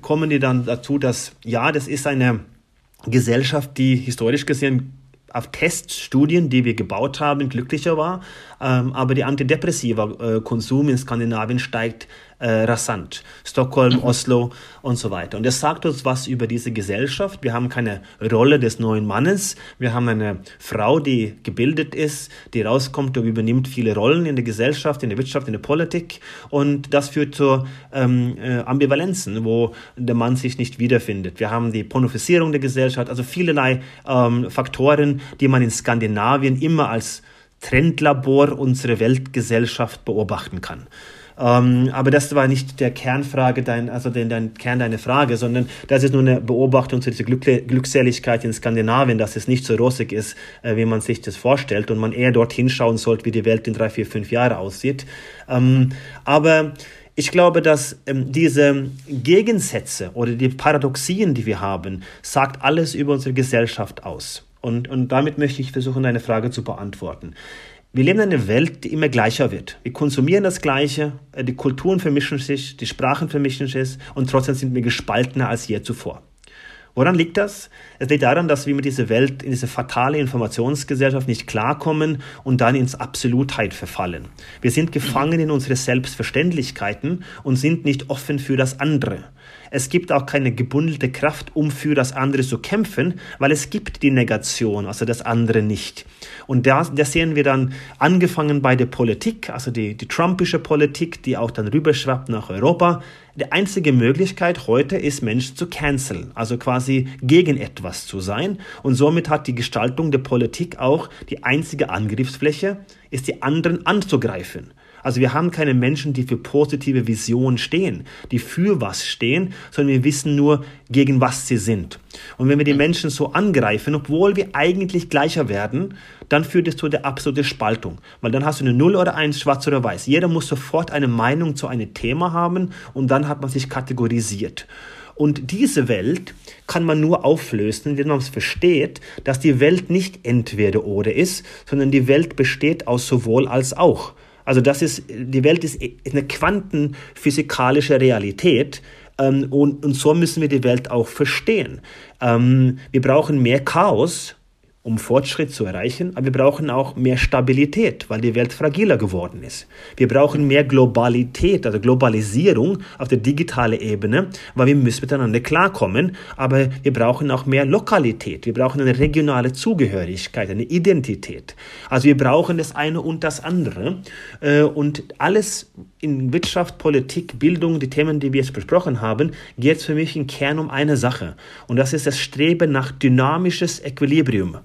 kommen die dann dazu, dass ja, das ist eine Gesellschaft, die historisch gesehen auf Teststudien, die wir gebaut haben, glücklicher war, ähm, aber der antidepressive äh, Konsum in Skandinavien steigt Äh, rasant. Stockholm, mhm. Oslo und so weiter. Und das sagt uns was über diese Gesellschaft. Wir haben keine Rolle des neuen Mannes. Wir haben eine Frau, die gebildet ist, die rauskommt und übernimmt viele Rollen in der Gesellschaft, in der Wirtschaft, in der Politik. Und das führt zu ähm, äh, Ambivalenzen, wo der Mann sich nicht wiederfindet. Wir haben die Pornifizierung der Gesellschaft, also vielerlei ähm, Faktoren, die man in Skandinavien immer als Trendlabor unserer Weltgesellschaft beobachten kann. Ähm, aber das war nicht der Kernfrage, dein, also den, dein Kern deiner Frage, sondern das ist nur eine Beobachtung zu dieser Glück- Glückseligkeit in Skandinavien, dass es nicht so rosig ist, äh, wie man sich das vorstellt und man eher dorthin schauen sollte, wie die Welt in drei, vier, fünf Jahren aussieht. Ähm, aber ich glaube, dass ähm, diese Gegensätze oder die Paradoxien, die wir haben, sagt alles über unsere Gesellschaft aus. Und, und damit möchte ich versuchen, deine Frage zu beantworten. Wir leben in einer Welt, die immer gleicher wird. Wir konsumieren das Gleiche, die Kulturen vermischen sich, die Sprachen vermischen sich und trotzdem sind wir gespaltener als je zuvor. Woran liegt das? Es liegt daran, dass wir mit dieser Welt, in diese fatale Informationsgesellschaft nicht klarkommen und dann ins Absolutheit verfallen. Wir sind gefangen in unsere Selbstverständlichkeiten und sind nicht offen für das andere. Es gibt auch keine gebundelte Kraft, um für das andere zu kämpfen, weil es gibt die Negation, also das andere nicht. Und das, das sehen wir dann angefangen bei der Politik, also die, die Trumpische Politik, die auch dann rüberschwappt nach Europa. die einzige Möglichkeit heute ist, Menschen zu canceln, also quasi gegen etwas zu sein. Und somit hat die Gestaltung der Politik auch die einzige Angriffsfläche, ist die anderen anzugreifen. Also wir haben keine Menschen, die für positive Visionen stehen, die für was stehen, sondern wir wissen nur, gegen was sie sind. Und wenn wir die Menschen so angreifen, obwohl wir eigentlich gleicher werden, dann führt es zu der absoluten Spaltung. Weil dann hast du eine Null oder Eins, Schwarz oder Weiß. Jeder muss sofort eine Meinung zu einem Thema haben und dann hat man sich kategorisiert. Und diese Welt kann man nur auflösen, wenn man es versteht, dass die Welt nicht entweder oder ist, sondern die Welt besteht aus sowohl als auch. Also das ist, die Welt ist eine quantenphysikalische Realität ähm, und, und so müssen wir die Welt auch verstehen. Ähm, wir brauchen mehr Chaos, um Fortschritt zu erreichen, aber wir brauchen auch mehr Stabilität, weil die Welt fragiler geworden ist. Wir brauchen mehr Globalität, also Globalisierung auf der digitalen Ebene, weil wir müssen miteinander klarkommen, aber wir brauchen auch mehr Lokalität, wir brauchen eine regionale Zugehörigkeit, eine Identität. Also wir brauchen das eine und das andere und alles in Wirtschaft, Politik, Bildung, die Themen, die wir jetzt besprochen haben, geht es für mich im Kern um eine Sache und das ist das Streben nach dynamisches Equilibrium.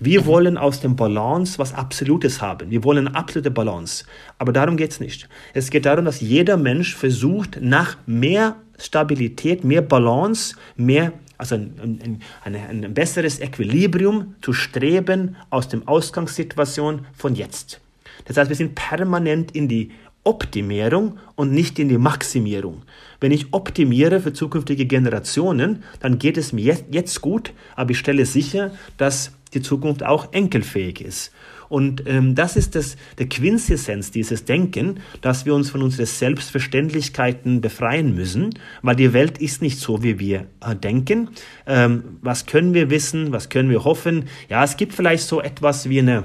Wir wollen aus dem Balance was Absolutes haben. Wir wollen eine absolute Balance. Aber darum geht es nicht. Es geht darum, dass jeder Mensch versucht, nach mehr Stabilität, mehr Balance, mehr, also ein, ein, ein, ein besseres Equilibrium zu streben aus der Ausgangssituation von jetzt. Das heißt, wir sind permanent in die Optimierung und nicht in die Maximierung. Wenn ich optimiere für zukünftige Generationen, dann geht es mir jetzt gut, aber ich stelle sicher, dass die Zukunft auch enkelfähig ist. Und ähm, das ist das, der Quintessenz dieses Denken, dass wir uns von unseren Selbstverständlichkeiten befreien müssen, weil die Welt ist nicht so, wie wir äh, denken. Ähm, was können wir wissen? Was können wir hoffen? Ja, es gibt vielleicht so etwas wie eine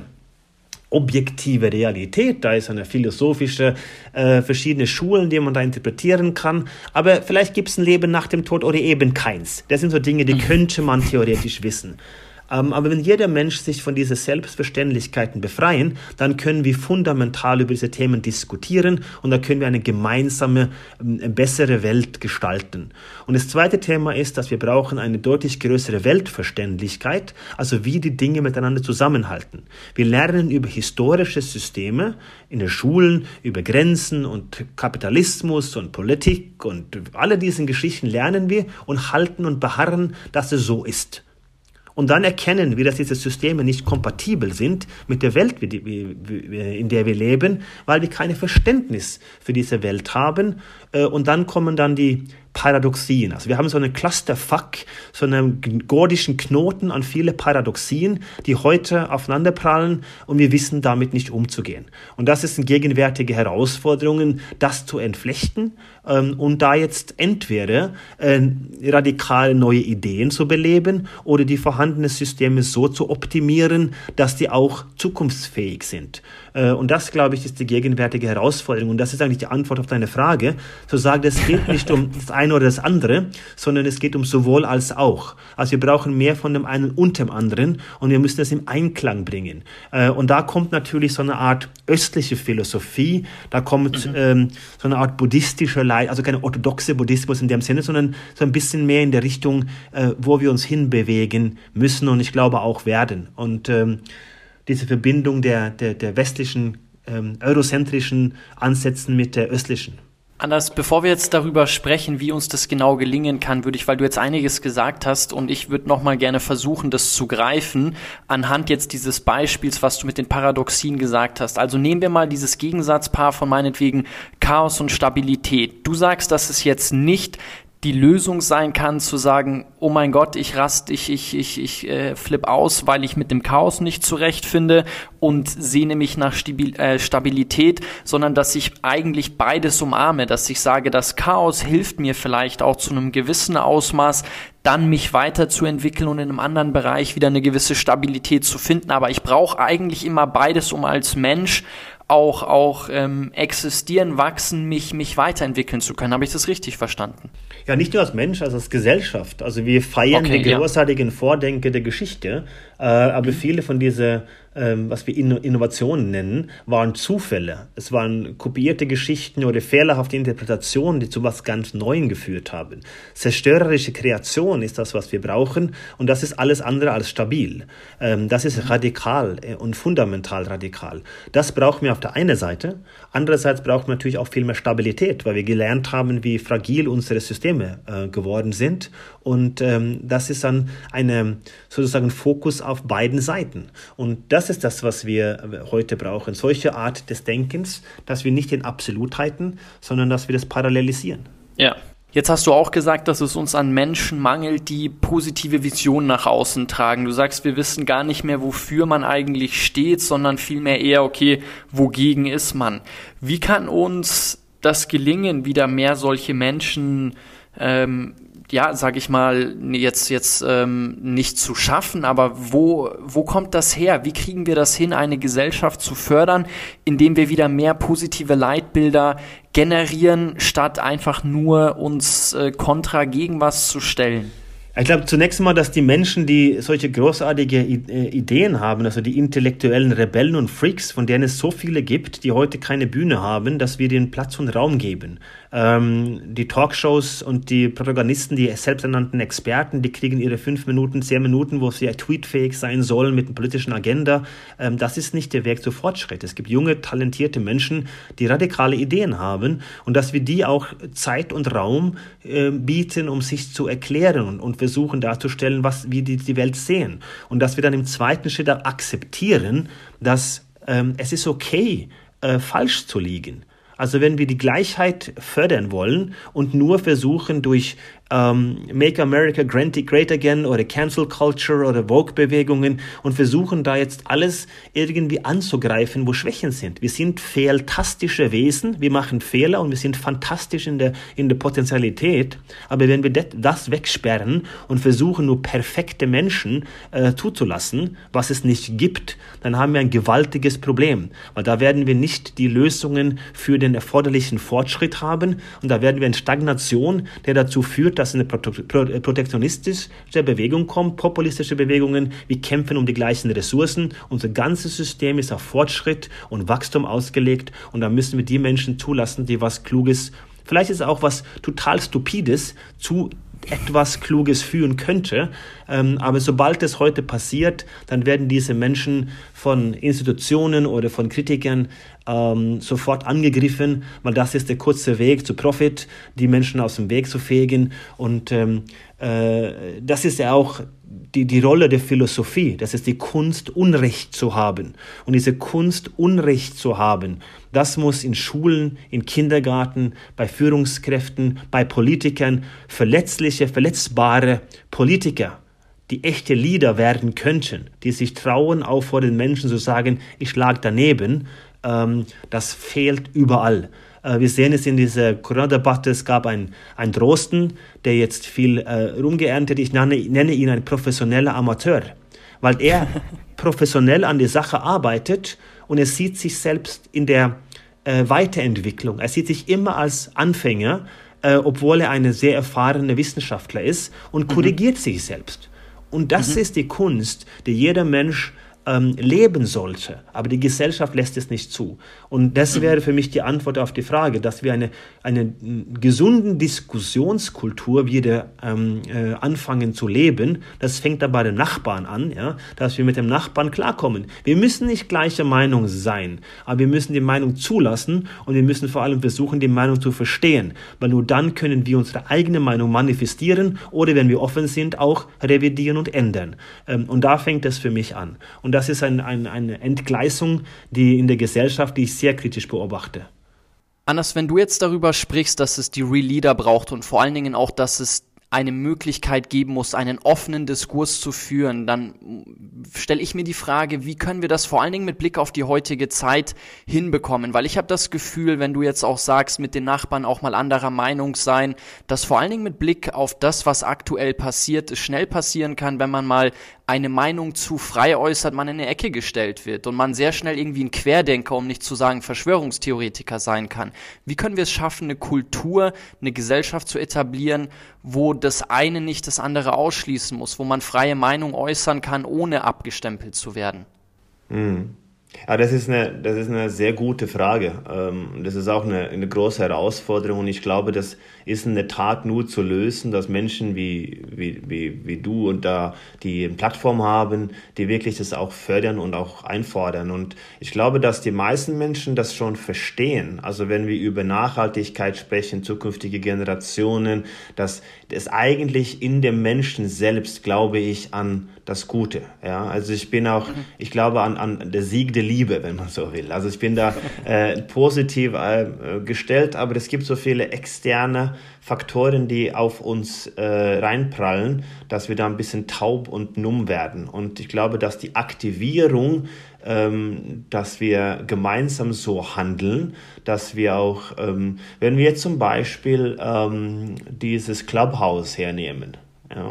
objektive Realität, da ist eine philosophische, äh, verschiedene Schulen, die man da interpretieren kann, aber vielleicht gibt es ein Leben nach dem Tod oder eben keins. Das sind so Dinge, die könnte man theoretisch wissen. Ähm, aber wenn jeder Mensch sich von diesen Selbstverständlichkeiten befreien, dann können wir fundamental über diese Themen diskutieren und dann können wir eine gemeinsame, äh, bessere Welt gestalten. Und das zweite Thema ist, dass wir brauchen eine deutlich größere Weltverständlichkeit, also wie die Dinge miteinander zusammenhalten. Wir lernen über historische Systeme in den Schulen, über Grenzen und Kapitalismus und Politik und alle diesen Geschichten lernen wir und halten und beharren, dass es so ist. Und dann erkennen wir, dass diese Systeme nicht kompatibel sind mit der Welt, in der wir leben, weil wir kein Verständnis für diese Welt haben. Und dann kommen dann die Paradoxien. Also wir haben so einen Clusterfuck, so einen gordischen Knoten an viele Paradoxien, die heute aufeinanderprallen und wir wissen damit nicht umzugehen. Und das ist eine gegenwärtige Herausforderung, das zu entflechten ähm, und da jetzt entweder äh, radikal neue Ideen zu beleben oder die vorhandenen Systeme so zu optimieren, dass die auch zukunftsfähig sind. Äh, und das, glaube ich, ist die gegenwärtige Herausforderung und das ist eigentlich die Antwort auf deine Frage, zu sagen, es geht nicht um das eine oder das andere, sondern es geht um sowohl als auch. Also wir brauchen mehr von dem einen und dem anderen und wir müssen das im Einklang bringen. Und da kommt natürlich so eine Art östliche Philosophie, da kommt mhm. ähm, so eine Art buddhistische, also keine orthodoxe Buddhismus in dem Sinne, sondern so ein bisschen mehr in der Richtung, äh, wo wir uns hinbewegen müssen und ich glaube auch werden. Und ähm, diese Verbindung der, der, der westlichen, ähm, eurozentrischen Ansätzen mit der östlichen. Anders, bevor wir jetzt darüber sprechen, wie uns das genau gelingen kann, würde ich, weil du jetzt einiges gesagt hast und ich würde nochmal gerne versuchen, das zu greifen, anhand jetzt dieses Beispiels, was du mit den Paradoxien gesagt hast. Also nehmen wir mal dieses Gegensatzpaar von meinetwegen Chaos und Stabilität. Du sagst, dass es jetzt nicht die Lösung sein kann, zu sagen, oh mein Gott, ich rast, ich, ich, ich, ich äh, flipp aus, weil ich mit dem Chaos nicht zurechtfinde und sehne mich nach Stabil, äh, Stabilität, sondern dass ich eigentlich beides umarme, dass ich sage, das Chaos hilft mir vielleicht auch zu einem gewissen Ausmaß, dann mich weiterzuentwickeln und in einem anderen Bereich wieder eine gewisse Stabilität zu finden. Aber ich brauche eigentlich immer beides, um als Mensch auch, auch ähm, existieren, wachsen, mich, mich weiterentwickeln zu können. Habe ich das richtig verstanden? Ja, nicht nur als Mensch, also als Gesellschaft. Also wir feiern okay, die großartigen ja. Vordenker der Geschichte, äh, aber mhm. viele von diesen was wir Innovationen nennen, waren Zufälle. Es waren kopierte Geschichten oder fehlerhafte Interpretationen, die zu was ganz Neuem geführt haben. Zerstörerische Kreation ist das, was wir brauchen, und das ist alles andere als stabil. Das ist radikal und fundamental radikal. Das brauchen wir auf der einen Seite. Andererseits brauchen wir natürlich auch viel mehr Stabilität, weil wir gelernt haben, wie fragil unsere Systeme geworden sind. Und das ist dann eine sozusagen Fokus auf beiden Seiten. Und das Das ist das, was wir heute brauchen. Solche Art des Denkens, dass wir nicht in Absolutheiten, sondern dass wir das parallelisieren. Ja. Jetzt hast du auch gesagt, dass es uns an Menschen mangelt, die positive Visionen nach außen tragen. Du sagst, wir wissen gar nicht mehr, wofür man eigentlich steht, sondern vielmehr eher, okay, wogegen ist man? Wie kann uns das gelingen, wieder mehr solche Menschen ähm, ja, sage ich mal, jetzt, jetzt ähm, nicht zu schaffen, aber wo, wo kommt das her? Wie kriegen wir das hin, eine Gesellschaft zu fördern, indem wir wieder mehr positive Leitbilder generieren, statt einfach nur uns äh, kontra gegen was zu stellen? Ich glaube zunächst mal, dass die Menschen, die solche großartige Ideen haben, also die intellektuellen Rebellen und Freaks, von denen es so viele gibt, die heute keine Bühne haben, dass wir denen Platz und Raum geben. Ähm, die Talkshows und die Protagonisten, die selbsternannten Experten, die kriegen ihre fünf Minuten, zehn Minuten, wo sie ja tweetfähig sein sollen mit einer politischen Agenda. Ähm, das ist nicht der Weg zu Fortschritt. Es gibt junge, talentierte Menschen, die radikale Ideen haben, und dass wir die auch Zeit und Raum äh, bieten, um sich zu erklären und, und versuchen darzustellen, was, wie die die Welt sehen. Und dass wir dann im zweiten Schritt akzeptieren, dass ähm, es ist okay, äh, falsch zu liegen. Also wenn wir die Gleichheit fördern wollen und nur versuchen durch ähm, Make America Great Again oder Cancel Culture oder Vogue-Bewegungen und versuchen da jetzt alles irgendwie anzugreifen, wo Schwächen sind. Wir sind fehltastische Wesen, wir machen Fehler und wir sind fantastisch in der, in der Potenzialität. Aber wenn wir das wegsperren und versuchen, nur perfekte Menschen äh, zuzulassen, was es nicht gibt, dann haben wir ein gewaltiges Problem. Weil da werden wir nicht die Lösungen für den erforderlichen Fortschritt haben, und da werden wir in Stagnation, der dazu führt, dass eine protektionistische Bewegung kommt, populistische Bewegungen, wir kämpfen um die gleichen Ressourcen, unser ganzes System ist auf Fortschritt und Wachstum ausgelegt, und da müssen wir die Menschen zulassen, die was Kluges, vielleicht ist auch was total Stupides, zu etwas Kluges führen könnte, aber sobald das heute passiert, dann werden diese Menschen von Institutionen oder von Kritikern ähm, sofort angegriffen, weil das ist der kurze Weg zu Profit, die Menschen aus dem Weg zu fegen, und ähm, äh, das ist ja auch die, die Rolle der Philosophie, das ist die Kunst, Unrecht zu haben. Und diese Kunst, Unrecht zu haben, das muss in Schulen, in Kindergärten, bei Führungskräften, bei Politikern, verletzliche, verletzbare Politiker, die echte Leader werden könnten, die sich trauen, auch vor den Menschen zu sagen, ich lag daneben, ähm, das fehlt überall. Wir sehen es in dieser Corona-Debatte, es gab einen, einen Drosten, der jetzt viel äh, rumgeerntet. Ich nenne, nenne ihn ein professioneller Amateur, weil er professionell an der Sache arbeitet, und er sieht sich selbst in der äh, Weiterentwicklung. Er sieht sich immer als Anfänger, äh, obwohl er ein sehr erfahrener Wissenschaftler ist, und korrigiert mhm. sich selbst. Und das mhm. ist die Kunst, die jeder Mensch leben sollte, aber die Gesellschaft lässt es nicht zu. Und das wäre für mich die Antwort auf die Frage, dass wir eine, eine gesunde Diskussionskultur wieder ähm, äh, anfangen zu leben. Das fängt aber bei den Nachbarn an, ja, dass wir mit dem Nachbarn klarkommen. Wir müssen nicht gleicher Meinung sein, aber wir müssen die Meinung zulassen, und wir müssen vor allem versuchen, die Meinung zu verstehen, weil nur dann können wir unsere eigene Meinung manifestieren oder, wenn wir offen sind, auch revidieren und ändern. Ähm, und da fängt es für mich an. Und das ist ein, ein, eine Entgleisung, die in der Gesellschaft, die ich sehr kritisch beobachte. Anders, wenn du jetzt darüber sprichst, dass es die Real Leader braucht und vor allen Dingen auch, dass es eine Möglichkeit geben muss, einen offenen Diskurs zu führen, dann stelle ich mir die Frage, wie können wir das vor allen Dingen mit Blick auf die heutige Zeit hinbekommen? Weil ich habe das Gefühl, wenn du jetzt auch sagst, mit den Nachbarn auch mal anderer Meinung sein, dass vor allen Dingen mit Blick auf das, was aktuell passiert, es schnell passieren kann, wenn man mal eine Meinung zu frei äußert, man in eine Ecke gestellt wird und man sehr schnell irgendwie ein Querdenker, um nicht zu sagen Verschwörungstheoretiker sein kann. Wie können wir es schaffen, eine Kultur, eine Gesellschaft zu etablieren, wo das eine nicht das andere ausschließen muss, wo man freie Meinung äußern kann, ohne abgestempelt zu werden? Mhm. Ja, das ist eine, das ist eine sehr gute Frage. Das ist auch eine, eine große Herausforderung und ich glaube, das ist in der Tat nur zu lösen, dass Menschen wie, wie, wie, wie du und da, die eine Plattform haben, die wirklich das auch fördern und auch einfordern. Und ich glaube, dass die meisten Menschen das schon verstehen. Also wenn wir über Nachhaltigkeit sprechen, zukünftige Generationen, dass es eigentlich in dem Menschen selbst, glaube ich, an das Gute. Ja, also ich bin auch, ich glaube an, an der Sieg der Liebe, wenn man so will. Also ich bin da äh, positiv äh, gestellt, aber es gibt so viele externe Faktoren, die auf uns äh, reinprallen, dass wir da ein bisschen taub und numm werden. Und ich glaube, dass die Aktivierung, ähm, dass wir gemeinsam so handeln, dass wir auch, ähm, wenn wir jetzt zum Beispiel ähm, dieses Clubhouse hernehmen, ja.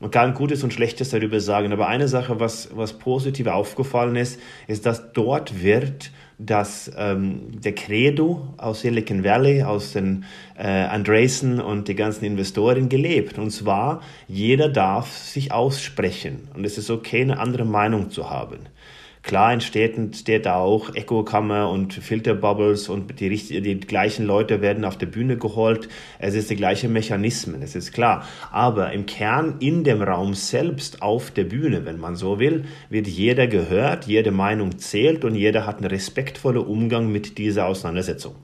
Man kann Gutes und Schlechtes darüber sagen, aber eine Sache, was, was positiv aufgefallen ist, ist, dass dort wird das ähm, der Credo aus Silicon Valley, aus den äh, Andreessen und die ganzen Investoren gelebt. Und zwar, jeder darf sich aussprechen und es ist okay, eine andere Meinung zu haben. Klar, in Städten steht da auch Echokammer und Filterbubbles und die, die gleichen Leute werden auf der Bühne geholt. Es ist die gleichen Mechanismen, es ist klar. Aber im Kern, in dem Raum selbst, auf der Bühne, wenn man so will, wird jeder gehört, jede Meinung zählt und jeder hat einen respektvollen Umgang mit dieser Auseinandersetzung.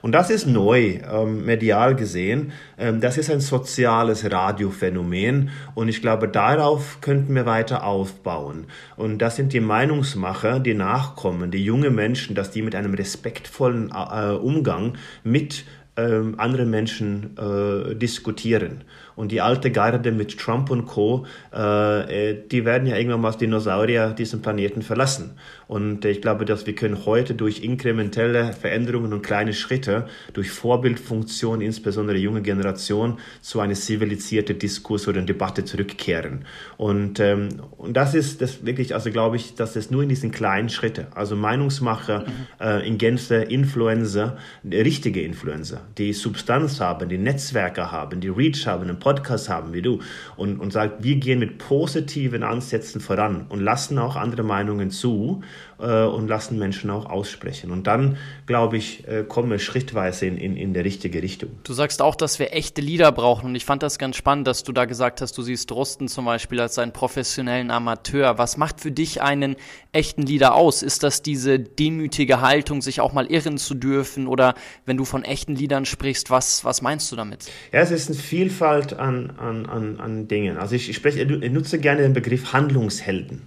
Und das ist neu, ähm, medial gesehen. Ähm, das ist ein soziales Radiophänomen und ich glaube, darauf könnten wir weiter aufbauen. Und das sind die Meinungsmacher, die Nachkommen, die junge Menschen, dass die mit einem respektvollen äh, Umgang mit ähm, anderen Menschen äh, diskutieren. Und die alte Garde mit Trump und Co., äh, die werden ja irgendwann mal als Dinosaurier diesen Planeten verlassen. Und ich glaube, dass wir können heute durch inkrementelle Veränderungen und kleine Schritte, durch Vorbildfunktion, insbesondere junge Generation, zu einer zivilisierten Diskurs oder Debatte zurückkehren. Und, ähm, und das ist das wirklich, also glaube ich, dass das nur in diesen kleinen Schritten, also Meinungsmacher, äh, in Gänze, Influencer, richtige Influencer, die Substanz haben, die Netzwerke haben, die Reach haben, einen Podcast haben wie du und, und sagt, wir gehen mit positiven Ansätzen voran und lassen auch andere Meinungen zu äh, und lassen Menschen auch aussprechen. Und dann, glaube ich, äh, kommen wir schrittweise in, in, in der richtige Richtung. Du sagst auch, dass wir echte Leader brauchen und ich fand das ganz spannend, dass du da gesagt hast, du siehst Drosten zum Beispiel als einen professionellen Amateur. Was macht für dich einen echten Leader aus? Ist das diese demütige Haltung, sich auch mal irren zu dürfen oder wenn du von echten Leadern sprichst, was, was meinst du damit? Ja, es ist eine Vielfalt an, an, an, an Dingen. Also ich, ich, spreche, ich nutze gerne den Begriff Handlungshelden.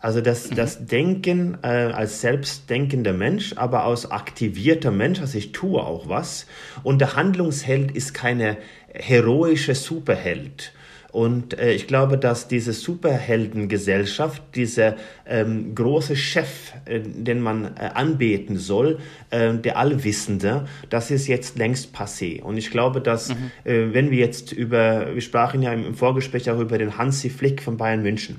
Also das, das Denken äh, als selbstdenkender Mensch, aber als aktivierter Mensch, also ich tue auch was. Und der Handlungsheld ist keine heroische Superheld. Und äh, ich glaube, dass diese Superheldengesellschaft, dieser ähm, große Chef, äh, den man äh, anbeten soll, äh, der Allwissende, das ist jetzt längst passé. Und ich glaube, dass mhm. äh, wenn wir jetzt über, wir sprachen ja im, im Vorgespräch auch über den Hansi Flick von Bayern München.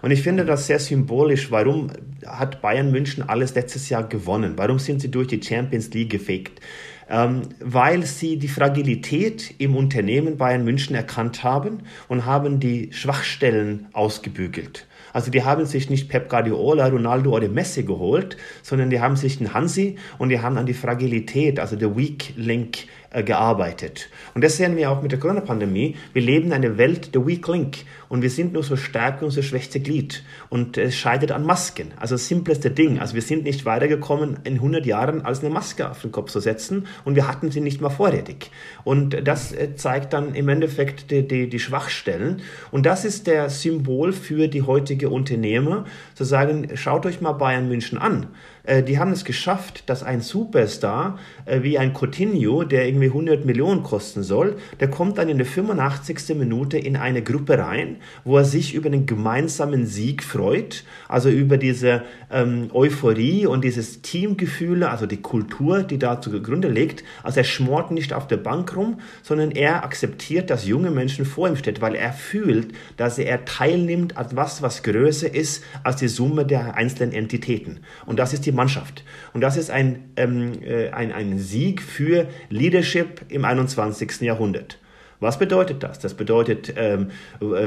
Und ich finde das sehr symbolisch. Warum hat Bayern München alles letztes Jahr gewonnen? Warum sind sie durch die Champions League gefegt? Ähm, weil sie die Fragilität im Unternehmen Bayern München erkannt haben und haben die Schwachstellen ausgebügelt. Also die haben sich nicht Pep Guardiola, Ronaldo oder Messi geholt, sondern die haben sich einen Hansi und die haben an die Fragilität, also der Weak Link, äh, gearbeitet. Und das sehen wir auch mit der Corona-Pandemie. Wir leben in einer Welt der Weak Link und wir sind nur so stark wie unser schwächste Glied und es äh, scheitert an Masken. Also das simpleste Ding. Also wir sind nicht weitergekommen in hundert Jahren, als eine Maske auf den Kopf zu setzen und wir hatten sie nicht mal vorrätig. Und das äh, zeigt dann im Endeffekt die, die, die Schwachstellen und das ist der Symbol für die heutige Unternehmer, zu sagen, schaut euch mal Bayern München an. Äh, die haben es geschafft, dass ein Superstar äh, wie ein Coutinho, der irgendwie hundert Millionen kosten soll, der kommt dann in der fünfundachtzigsten Minute in eine Gruppe rein, wo er sich über den gemeinsamen Sieg freut, also über diese ähm, Euphorie und dieses Teamgefühl, also die Kultur, die da zugrunde liegt. Also er schmort nicht auf der Bank rum, sondern er akzeptiert, dass junge Menschen vor ihm stehen, weil er fühlt, dass er teilnimmt an was, was größer ist als die Summe der einzelnen Entitäten. Und das ist die Mannschaft. Und das ist ein, ähm, äh, ein, ein Sieg für Leadership im einundzwanzigsten Jahrhundert. Was bedeutet das? Das bedeutet ähm,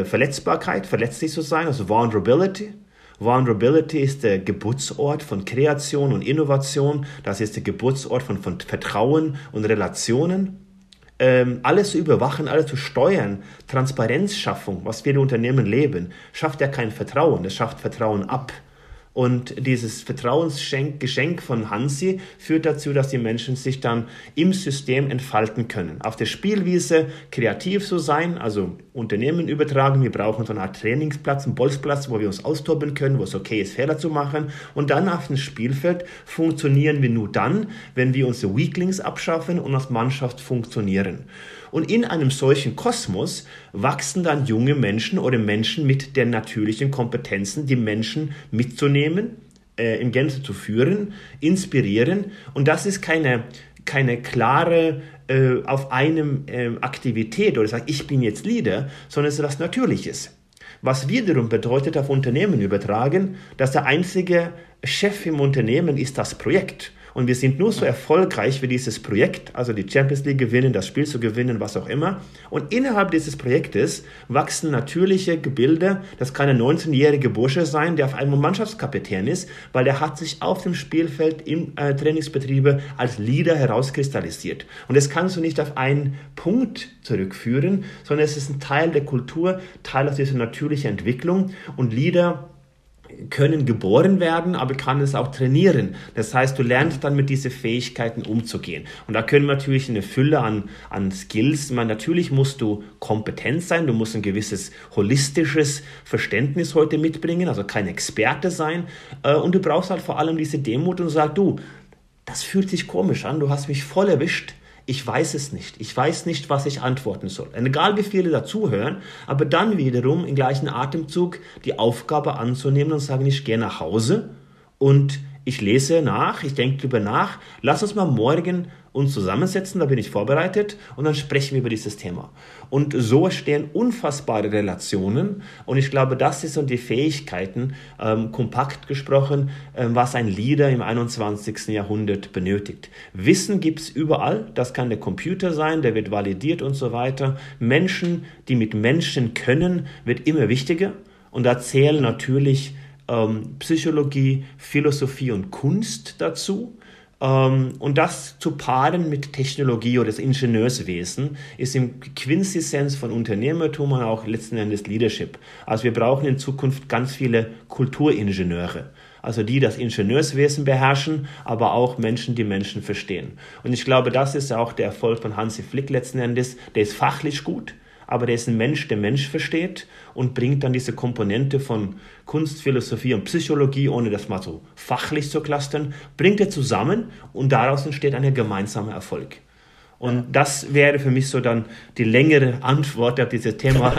Verletzbarkeit, verletzlich zu sein, also Vulnerability. Vulnerability ist der Geburtsort von Kreation und Innovation. Das ist der Geburtsort von, von Vertrauen und Relationen. Ähm, alles zu überwachen, alles zu steuern, Transparenzschaffung, was viele Unternehmen leben, schafft ja kein Vertrauen, es schafft Vertrauen ab. Und dieses Vertrauensgeschenk von Hansi führt dazu, dass die Menschen sich dann im System entfalten können. Auf der Spielwiese kreativ zu sein, also Unternehmen übertragen, wir brauchen so eine Art Trainingsplatz, einen Bolzplatz, wo wir uns austoben können, wo es okay ist, Fehler zu machen. Und dann auf dem Spielfeld funktionieren wir nur dann, wenn wir unsere Weaklings abschaffen und als Mannschaft funktionieren. Und in einem solchen Kosmos wachsen dann junge Menschen oder Menschen mit den natürlichen Kompetenzen, die Menschen mitzunehmen, äh, in Gänze zu führen, inspirieren. Und das ist keine, keine klare äh, auf einem äh, Aktivität oder sag ich bin jetzt Leader, sondern es ist was Natürliches. Was wiederum bedeutet, auf Unternehmen übertragen, dass der einzige Chef im Unternehmen ist das Projekt. Und wir sind nur so erfolgreich wie dieses Projekt, also die Champions League gewinnen, das Spiel zu gewinnen, was auch immer. Und innerhalb dieses Projektes wachsen natürliche Gebilde. Das kann ein neunzehnjähriger Bursche sein, der auf einmal Mannschaftskapitän ist, weil er hat sich auf dem Spielfeld im äh, Trainingsbetriebe als Leader herauskristallisiert. Und das kannst du nicht auf einen Punkt zurückführen, sondern es ist ein Teil der Kultur, Teil aus dieser natürlichen Entwicklung. Und Leader können geboren werden, aber kann es auch trainieren. Das heißt, du lernst dann mit diesen Fähigkeiten umzugehen. Und da können wir natürlich eine Fülle an, an Skills, man, natürlich musst du kompetent sein, du musst ein gewisses holistisches Verständnis heute mitbringen, also kein Experte sein. Und du brauchst halt vor allem diese Demut und sagst, du, das fühlt sich komisch an, du hast mich voll erwischt. Ich weiß es nicht. Ich weiß nicht, was ich antworten soll. Und egal wie viele dazuhören, aber dann wiederum im gleichen Atemzug die Aufgabe anzunehmen und sagen, ich gehe nach Hause und ich lese nach, ich denke drüber nach. Lass uns mal morgen uns zusammensetzen, da bin ich vorbereitet und dann sprechen wir über dieses Thema. Und so entstehen unfassbare Relationen und ich glaube, das ist so die Fähigkeiten, ähm, kompakt gesprochen, ähm, was ein Leader im einundzwanzigsten Jahrhundert benötigt. Wissen gibt es überall, das kann der Computer sein, der wird validiert und so weiter. Menschen, die mit Menschen können, wird immer wichtiger und da zählen natürlich ähm, Psychologie, Philosophie und Kunst dazu. Und das zu paaren mit Technologie oder das Ingenieurswesen ist im Quintessenz von Unternehmertum und auch letzten Endes Leadership. Also wir brauchen in Zukunft ganz viele Kulturingenieure, also die das Ingenieurswesen beherrschen, aber auch Menschen, die Menschen verstehen. Und ich glaube, das ist auch der Erfolg von Hansi Flick letzten Endes. Der ist fachlich gut, aber der ist ein Mensch, der Mensch versteht und bringt dann diese Komponente von Kunst, Philosophie und Psychologie, ohne das mal so fachlich zu clustern, bringt er zusammen und daraus entsteht ein gemeinsamer Erfolg. Und das wäre für mich so dann die längere Antwort auf dieses Thema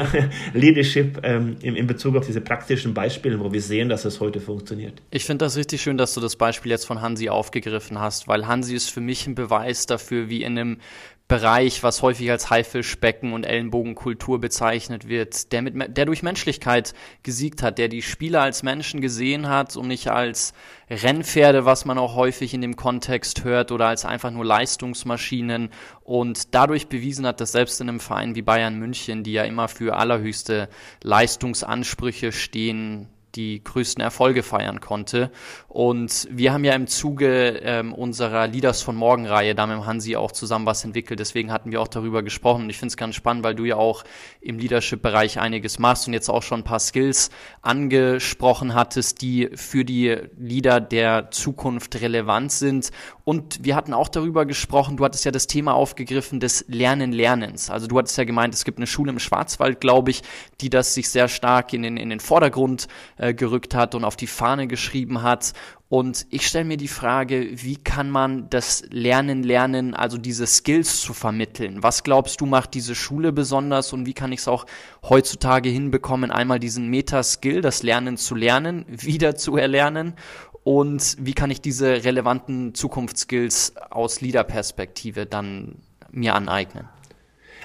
Leadership ähm, in, in Bezug auf diese praktischen Beispiele, wo wir sehen, dass das heute funktioniert. Ich finde das richtig schön, dass du das Beispiel jetzt von Hansi aufgegriffen hast, weil Hansi ist für mich ein Beweis dafür, wie in einem Bereich, was häufig als Haifischbecken und Ellenbogenkultur bezeichnet wird, der, mit, der durch Menschlichkeit gesiegt hat, der die Spieler als Menschen gesehen hat und nicht als Rennpferde, was man auch häufig in dem Kontext hört, oder als einfach nur Leistungsmaschinen, und dadurch bewiesen hat, dass selbst in einem Verein wie Bayern München, die ja immer für allerhöchste Leistungsansprüche stehen, die größten Erfolge feiern konnte. Und wir haben ja im Zuge ähm, unserer Leaders von Morgen-Reihe da mit Hansi auch zusammen was entwickelt, deswegen hatten wir auch darüber gesprochen und ich finde es ganz spannend, weil du ja auch im Leadership-Bereich einiges machst und jetzt auch schon ein paar Skills angesprochen hattest, die für die Leader der Zukunft relevant sind. Und wir hatten auch darüber gesprochen, du hattest ja das Thema aufgegriffen des Lernen-Lernens, also du hattest ja gemeint, es gibt eine Schule im Schwarzwald, glaube ich, die das sich sehr stark in den, in den Vordergrund gerückt hat und auf die Fahne geschrieben hat. Und ich stelle mir die Frage, wie kann man das Lernen lernen, also diese Skills zu vermitteln? Was glaubst du, macht diese Schule besonders und wie kann ich es auch heutzutage hinbekommen, einmal diesen Meta-Skill, das Lernen zu lernen, wieder zu erlernen, und wie kann ich diese relevanten Zukunftsskills aus Leader-Perspektive dann mir aneignen?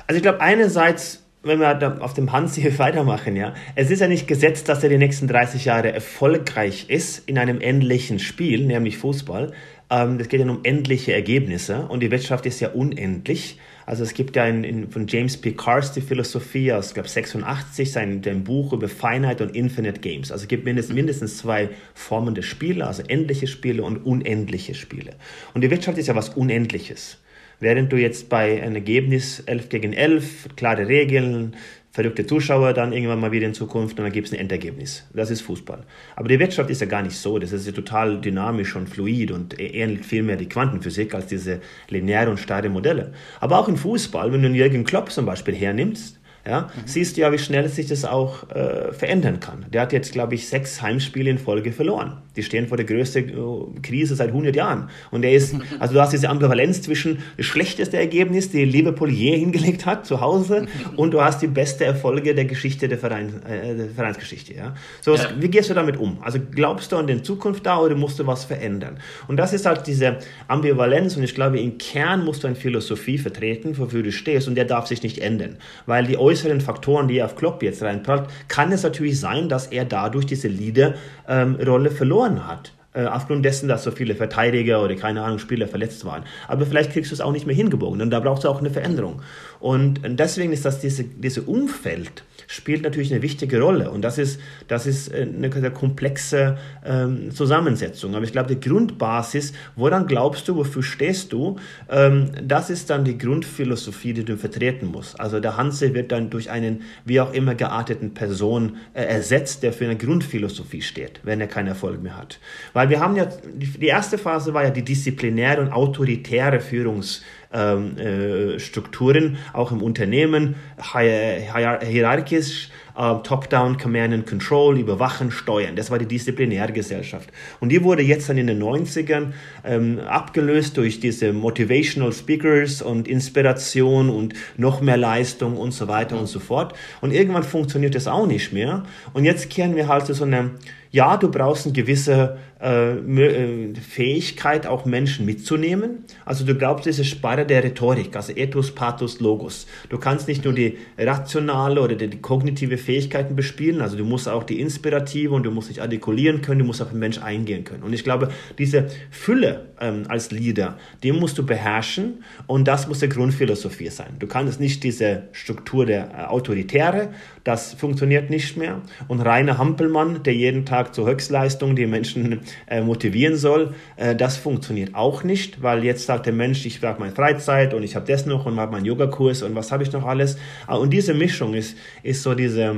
Also ich glaube, einerseits, wenn wir da auf dem Hansi weitermachen, ja. Es ist ja nicht gesetzt, dass er die nächsten dreißig Jahre erfolgreich ist in einem endlichen Spiel, nämlich Fußball. Es ähm, geht ja um endliche Ergebnisse und die Wirtschaft ist ja unendlich. Also es gibt ja in, in, von James P. Carse die Philosophie aus, ich glaube, sechsundachtzig, sein dem Buch über Finite und Infinite Games. Also es gibt mindestens, mindestens zwei Formen der Spiele, also endliche Spiele und unendliche Spiele. Und die Wirtschaft ist ja was Unendliches. Während du jetzt bei einem Ergebnis elf gegen elf, klare Regeln, verrückte Zuschauer dann irgendwann mal wieder in Zukunft und dann gibt es ein Endergebnis. Das ist Fußball. Aber die Wirtschaft ist ja gar nicht so. Das ist ja total dynamisch und fluid und ähnelt viel mehr die Quantenphysik als diese linearen und starren Modelle. Aber auch im Fußball, wenn du einen Jürgen Klopp zum Beispiel hernimmst, ja, mhm. siehst du ja, wie schnell sich das auch äh, verändern kann. Der hat jetzt, glaube ich, sechs Heimspiele in Folge verloren. Die stehen vor der größten Krise seit hundert Jahren. Und er ist, also du hast diese Ambivalenz zwischen das schlechteste Ergebnis, die Liverpool je hingelegt hat zu Hause, und du hast die beste Erfolge der Geschichte, der, Verein, äh, der Vereinsgeschichte. Ja? So, ja. Wie gehst du damit um? Also glaubst du an die Zukunft da oder musst du was verändern? Und das ist halt diese Ambivalenz, und ich glaube, im Kern musst du eine Philosophie vertreten, wofür du stehst, und der darf sich nicht ändern. Weil die äußeren Faktoren, die er auf Klopp jetzt reinprallt, kann es natürlich sein, dass er dadurch diese Leader-Rolle ähm, verloren hat. Äh, aufgrund dessen, dass so viele Verteidiger oder, keine Ahnung, Spieler verletzt waren. Aber vielleicht kriegst du es auch nicht mehr hingebogen, und da brauchst du auch eine Veränderung. Und deswegen ist das, diese, diese Umfeld spielt natürlich eine wichtige Rolle, und das ist, das ist eine, eine komplexe ähm, Zusammensetzung. Aber ich glaube, die Grundbasis, woran glaubst du, wofür stehst du, ähm, das ist dann die Grundphilosophie, die du vertreten musst. Also der Hansi wird dann durch einen, wie auch immer, gearteten Person äh, ersetzt, der für eine Grundphilosophie steht, wenn er keinen Erfolg mehr hat. Weil Weil wir haben ja, die erste Phase war ja die disziplinäre und autoritäre Führungsstrukturen, auch im Unternehmen, hierarchisch, Top-Down, Command and Control, Überwachen, Steuern. Das war die disziplinäre Gesellschaft. Und die wurde jetzt dann in den neunzigern ähm, abgelöst durch diese Motivational Speakers und Inspiration und noch mehr Leistung und so weiter und so fort. Und irgendwann funktioniert das auch nicht mehr. Und jetzt kehren wir halt zu so einer, ja, du brauchst eine gewisse äh, Fähigkeit, auch Menschen mitzunehmen. Also du glaubst, diese Sparre der Rhetorik, also Ethos, Pathos, Logos. Du kannst nicht nur die rationale oder die kognitive Fähigkeiten bespielen, also du musst auch die inspirative, und du musst dich artikulieren können, du musst auf den Mensch eingehen können. Und ich glaube, diese Fülle ähm, als Leader, die musst du beherrschen, und das muss die Grundphilosophie sein. Du kannst nicht diese Struktur der äh, Autoritäre, das funktioniert nicht mehr. Und Rainer Hampelmann, der jeden Tag zur Höchstleistung die Menschen äh, motivieren soll, äh, das funktioniert auch nicht, weil jetzt sagt der Mensch, ich habe meine Freizeit und ich habe das noch und habe meinen Yogakurs und was habe ich noch alles. Und diese Mischung ist, ist so diese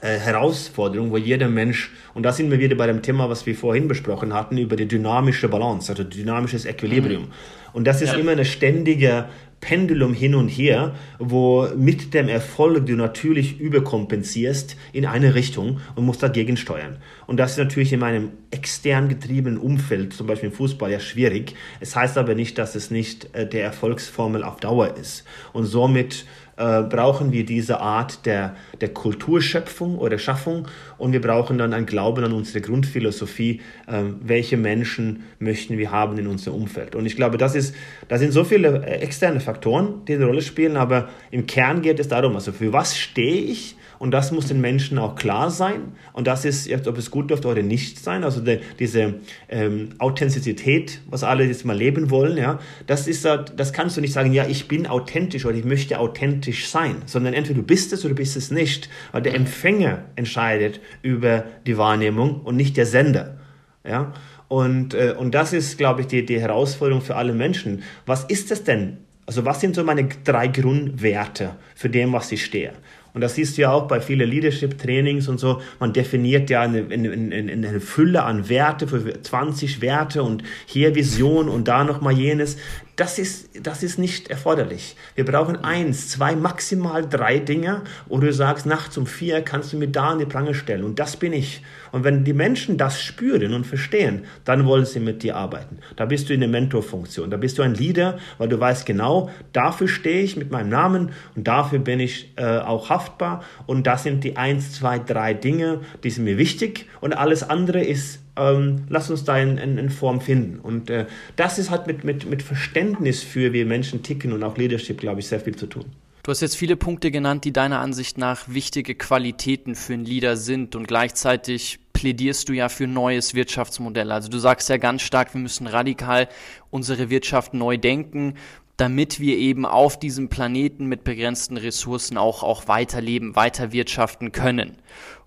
Äh, Herausforderung, wo jeder Mensch, und da sind wir wieder bei dem Thema, was wir vorhin besprochen hatten, über die dynamische Balance, also dynamisches Equilibrium. Mhm. Und das ist ja immer eine ständige Pendulum hin und her, wo mit dem Erfolg du natürlich überkompensierst in eine Richtung und musst dagegen steuern. Und das ist natürlich in einem extern getriebenen Umfeld, zum Beispiel im Fußball, ja schwierig. Es heißt aber nicht, dass es nicht äh, der Erfolgsformel auf Dauer ist. Und somit Äh, brauchen wir diese Art der, der Kulturschöpfung oder Schaffung, und wir brauchen dann einen Glauben an unsere Grundphilosophie, äh, welche Menschen möchten wir haben in unserem Umfeld. Und ich glaube, das ist, da sind so viele externe Faktoren, die eine Rolle spielen, aber im Kern geht es darum, also für was stehe ich, und das muss den Menschen auch klar sein, und das ist, ob es gut dürfte oder nicht sein, also de, diese ähm, Authentizität, was alle jetzt mal leben wollen, ja, das ist, das kannst du nicht sagen, ja, ich bin authentisch oder ich möchte authentisch sein, sondern entweder du bist es oder du bist es nicht, weil der Empfänger entscheidet über die Wahrnehmung und nicht der Sender. Ja? Und, äh, und das ist, glaube ich, die, die Herausforderung für alle Menschen. Was ist das denn? Also was sind so meine drei Grundwerte für dem, was ich stehe? Und das siehst du ja auch bei vielen Leadership-Trainings und so. Man definiert ja eine, eine, eine, eine Fülle an Werte, für zwanzig Werte und hier Vision und da nochmal jenes. Das ist, das ist nicht erforderlich. Wir brauchen eins, zwei, maximal drei Dinge, wo du sagst, nachts um vier kannst du mir da an die Prange stellen. Und das bin ich. Und wenn die Menschen das spüren und verstehen, dann wollen sie mit dir arbeiten. Da bist du in der Mentorfunktion. Da bist du ein Leader, weil du weißt genau, dafür stehe ich mit meinem Namen und dafür bin ich äh, auch haftbar. Und das sind die eins, zwei, drei Dinge, die sind mir wichtig, und alles andere ist, ähm, lass uns da in, in, in Form finden. Und äh, das ist halt mit, mit, mit Verständnis für, wie Menschen ticken und auch Leadership, glaube ich, sehr viel zu tun. Du hast jetzt viele Punkte genannt, die deiner Ansicht nach wichtige Qualitäten für einen Leader sind, und gleichzeitig plädierst du ja für ein neues Wirtschaftsmodell. Also du sagst ja ganz stark, wir müssen radikal unsere Wirtschaft neu denken. damit wir eben auf diesem Planeten mit begrenzten Ressourcen auch, auch weiterleben, weiterwirtschaften können.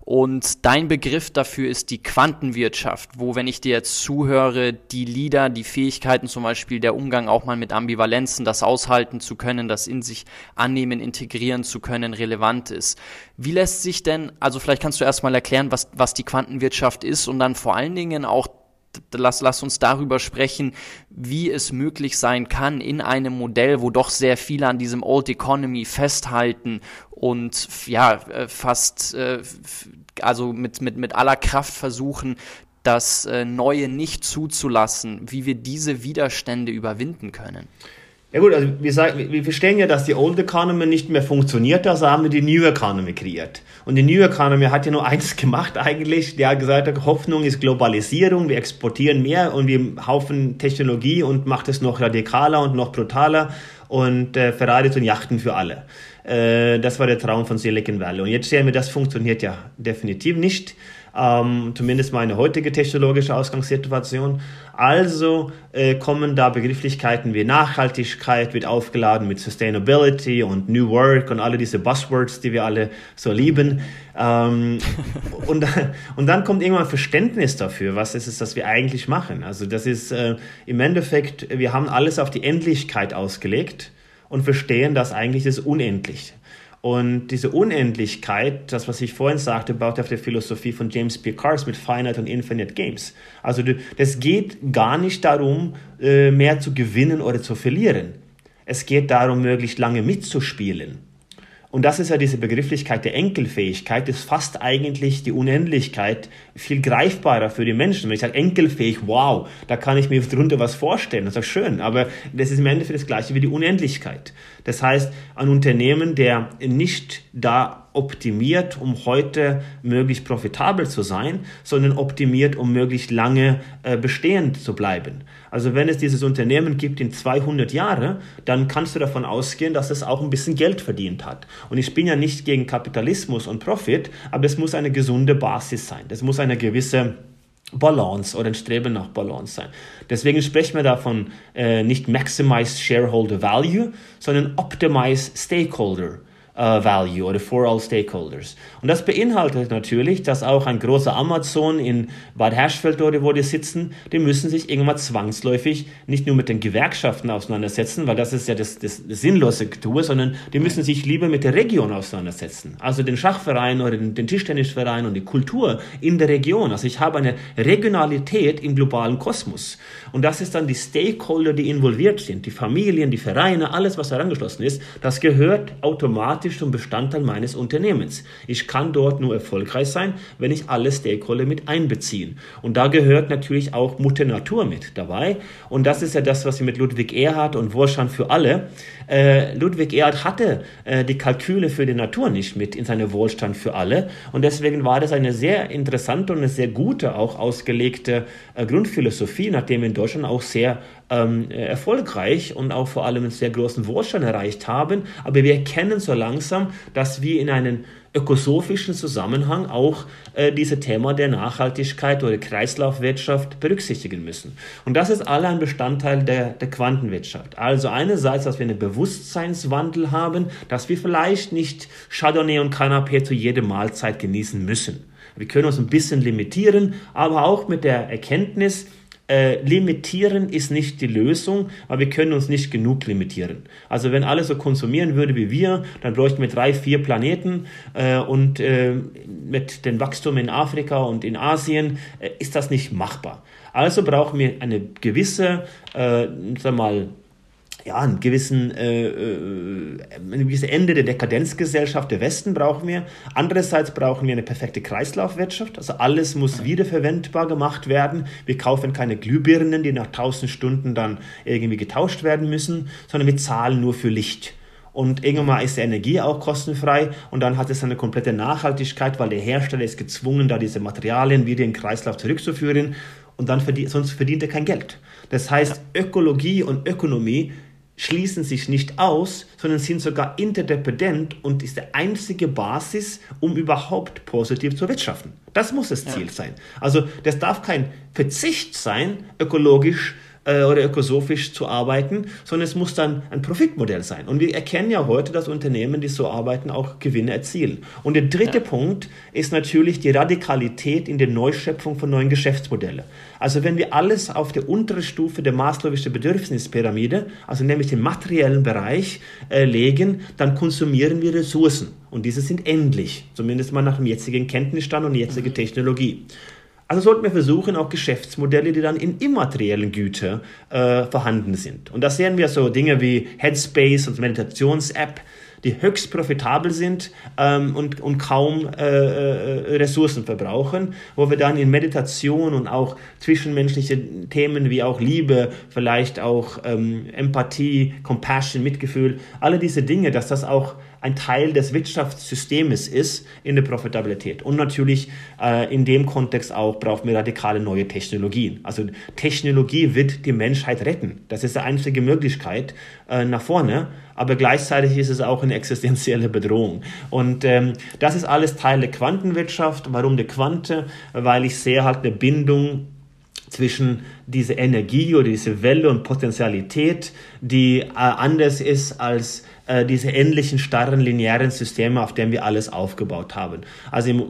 Und dein Begriff dafür ist die Quantenwirtschaft, wo, wenn ich dir jetzt zuhöre, die Lieder, die Fähigkeiten, zum Beispiel der Umgang auch mal mit Ambivalenzen, das aushalten zu können, das in sich annehmen, integrieren zu können, relevant ist. Wie lässt sich denn, also vielleicht kannst du erstmal erklären, was, was die Quantenwirtschaft ist und dann vor allen Dingen auch, lass, lass uns darüber sprechen, wie es möglich sein kann, in einem Modell, wo doch sehr viele an diesem Old Economy festhalten und ja, fast also mit, mit, mit aller Kraft versuchen, das Neue nicht zuzulassen, wie wir diese Widerstände überwinden können. Ja gut, also wir, sagen, wir verstehen ja, dass die Old Economy nicht mehr funktioniert, also haben wir die New Economy kreiert. Und die New Economy hat ja nur eins gemacht eigentlich, der hat gesagt, Hoffnung ist Globalisierung, wir exportieren mehr und wir haufen Technologie und macht es noch radikaler und noch brutaler und äh, Ferraris und Yachten für alle. Äh, das war der Traum von Silicon Valley. Und jetzt sehen wir, das funktioniert ja definitiv nicht. Ähm, zumindest meine heutige technologische Ausgangssituation. Also äh, kommen da Begrifflichkeiten wie Nachhaltigkeit, wird aufgeladen mit Sustainability und New Work und alle diese Buzzwords, die wir alle so lieben. Ähm, und, und dann kommt irgendwann Verständnis dafür, was ist es, das wir eigentlich machen. Also das ist äh, im Endeffekt, wir haben alles auf die Endlichkeit ausgelegt und verstehen, dass eigentlich das Unendliche. Und diese Unendlichkeit, das, was ich vorhin sagte, baut auf der Philosophie von James P. Carse mit Finite und Infinite Games. Also das geht gar nicht darum, mehr zu gewinnen oder zu verlieren. Es geht darum, möglichst lange mitzuspielen. Und das ist ja diese Begrifflichkeit der Enkelfähigkeit, ist fast eigentlich die Unendlichkeit viel greifbarer für die Menschen. Wenn ich sage, enkelfähig, wow, da kann ich mir drunter was vorstellen. Das ist schön, aber das ist im Endeffekt das Gleiche wie die Unendlichkeit. Das heißt, ein Unternehmen, der nicht da optimiert, um heute möglichst profitabel zu sein, sondern optimiert, um möglichst lange äh, bestehend zu bleiben. Also wenn es dieses Unternehmen gibt in zweihundert Jahren, dann kannst du davon ausgehen, dass es auch ein bisschen Geld verdient hat. Und ich bin ja nicht gegen Kapitalismus und Profit, aber es muss eine gesunde Basis sein. Das muss eine gewisse Balance oder ein Streben nach Balance sein. Deswegen sprechen wir davon äh, nicht Maximize Shareholder Value, sondern Optimize Stakeholder Uh, value oder for all stakeholders. Und das beinhaltet natürlich, dass auch ein großer Amazon in Bad Hersfeld oder wo die sitzen, die müssen sich irgendwann zwangsläufig nicht nur mit den Gewerkschaften auseinandersetzen, weil das ist ja das, das sinnlose Getue, sondern die müssen sich lieber mit der Region auseinandersetzen. Also den Schachverein oder den, den Tischtennisverein und die Kultur in der Region. Also ich habe eine Regionalität im globalen Kosmos. Und das ist dann die Stakeholder, die involviert sind, die Familien, die Vereine, alles, was herangeschlossen ist, das gehört automatisch zum Bestandteil meines Unternehmens. Ich kann dort nur erfolgreich sein, wenn ich alle Stakeholder mit einbeziehe. Und da gehört natürlich auch Mutter Natur mit dabei. Und das ist ja das, was wir mit Ludwig Erhard und Wohlstand für alle. Äh, Ludwig Erhard hatte äh, die Kalküle für die Natur nicht mit in seine Wohlstand für alle. Und deswegen war das eine sehr interessante und eine sehr gute, auch ausgelegte äh, Grundphilosophie, nachdem in Deutschland auch sehr erfolgreich und auch vor allem einen sehr großen Wohlstand erreicht haben. Aber wir erkennen so langsam, dass wir in einen ökosophischen Zusammenhang auch äh, dieses Thema der Nachhaltigkeit oder Kreislaufwirtschaft berücksichtigen müssen. Und das ist alle ein Bestandteil der, der Quantenwirtschaft. Also einerseits, dass wir einen Bewusstseinswandel haben, dass wir vielleicht nicht Chardonnay und Canapé zu jeder Mahlzeit genießen müssen. Wir können uns ein bisschen limitieren, aber auch mit der Erkenntnis, Äh, limitieren ist nicht die Lösung, aber wir können uns nicht genug limitieren. Also wenn alle so konsumieren würde wie wir, dann bräuchten wir drei, vier Planeten äh, und äh, mit dem Wachstum in Afrika und in Asien äh, ist das nicht machbar. Also brauchen wir eine gewisse, äh, sag mal, ja, einen gewissen, äh, äh, ein gewisses Ende der Dekadenzgesellschaft der Westen brauchen wir. Andererseits brauchen wir eine perfekte Kreislaufwirtschaft. Also alles muss wiederverwendbar gemacht werden. Wir kaufen keine Glühbirnen, die nach tausend Stunden dann irgendwie getauscht werden müssen, sondern wir zahlen nur für Licht. Und irgendwann ist die Energie auch kostenfrei und dann hat es eine komplette Nachhaltigkeit, weil der Hersteller ist gezwungen, da diese Materialien wieder in den Kreislauf zurückzuführen und dann verdient, sonst verdient er kein Geld. Das heißt, Ökologie und Ökonomie schließen sich nicht aus, sondern sind sogar interdependent und ist die einzige Basis, um überhaupt positiv zu wirtschaften. Das muss das Ziel sein. Also das darf kein Verzicht sein, ökologisch äh, oder ökosophisch zu arbeiten, sondern es muss dann ein Profitmodell sein. Und wir erkennen ja heute, dass Unternehmen, die so arbeiten, auch Gewinne erzielen. Und der dritte ja. Punkt ist natürlich die Radikalität in der Neuschöpfung von neuen Geschäftsmodellen. Also wenn wir alles auf der unteren Stufe der maslowischen Bedürfnispyramide, also nämlich den materiellen Bereich, äh, legen, dann konsumieren wir Ressourcen. Und diese sind endlich, zumindest mal nach dem jetzigen Kenntnisstand und jetziger mhm. Technologie. Also sollten wir versuchen, auch Geschäftsmodelle, die dann in immateriellen Gütern äh, vorhanden sind. Und da sehen wir so Dinge wie Headspace und Meditations-App, die höchst profitabel sind ähm, und, und kaum äh, äh, Ressourcen verbrauchen, wo wir dann in Meditation und auch zwischenmenschliche Themen wie auch Liebe, vielleicht auch ähm, Empathie, Compassion, Mitgefühl, alle diese Dinge, dass das auch ein Teil des Wirtschaftssystems ist in der Profitabilität. Und natürlich äh, in dem Kontext auch brauchen wir radikale neue Technologien. Also Technologie wird die Menschheit retten. Das ist die einzige Möglichkeit äh, nach vorne, aber gleichzeitig ist es auch eine existenzielle Bedrohung. Und ähm, das ist alles Teil der Quantenwirtschaft. Warum die Quante? Weil ich sehe halt eine Bindung zwischen dieser Energie oder dieser Welle und Potentialität, die äh, anders ist als diese ähnlichen starren linearen Systeme, auf denen wir alles aufgebaut haben. Also in,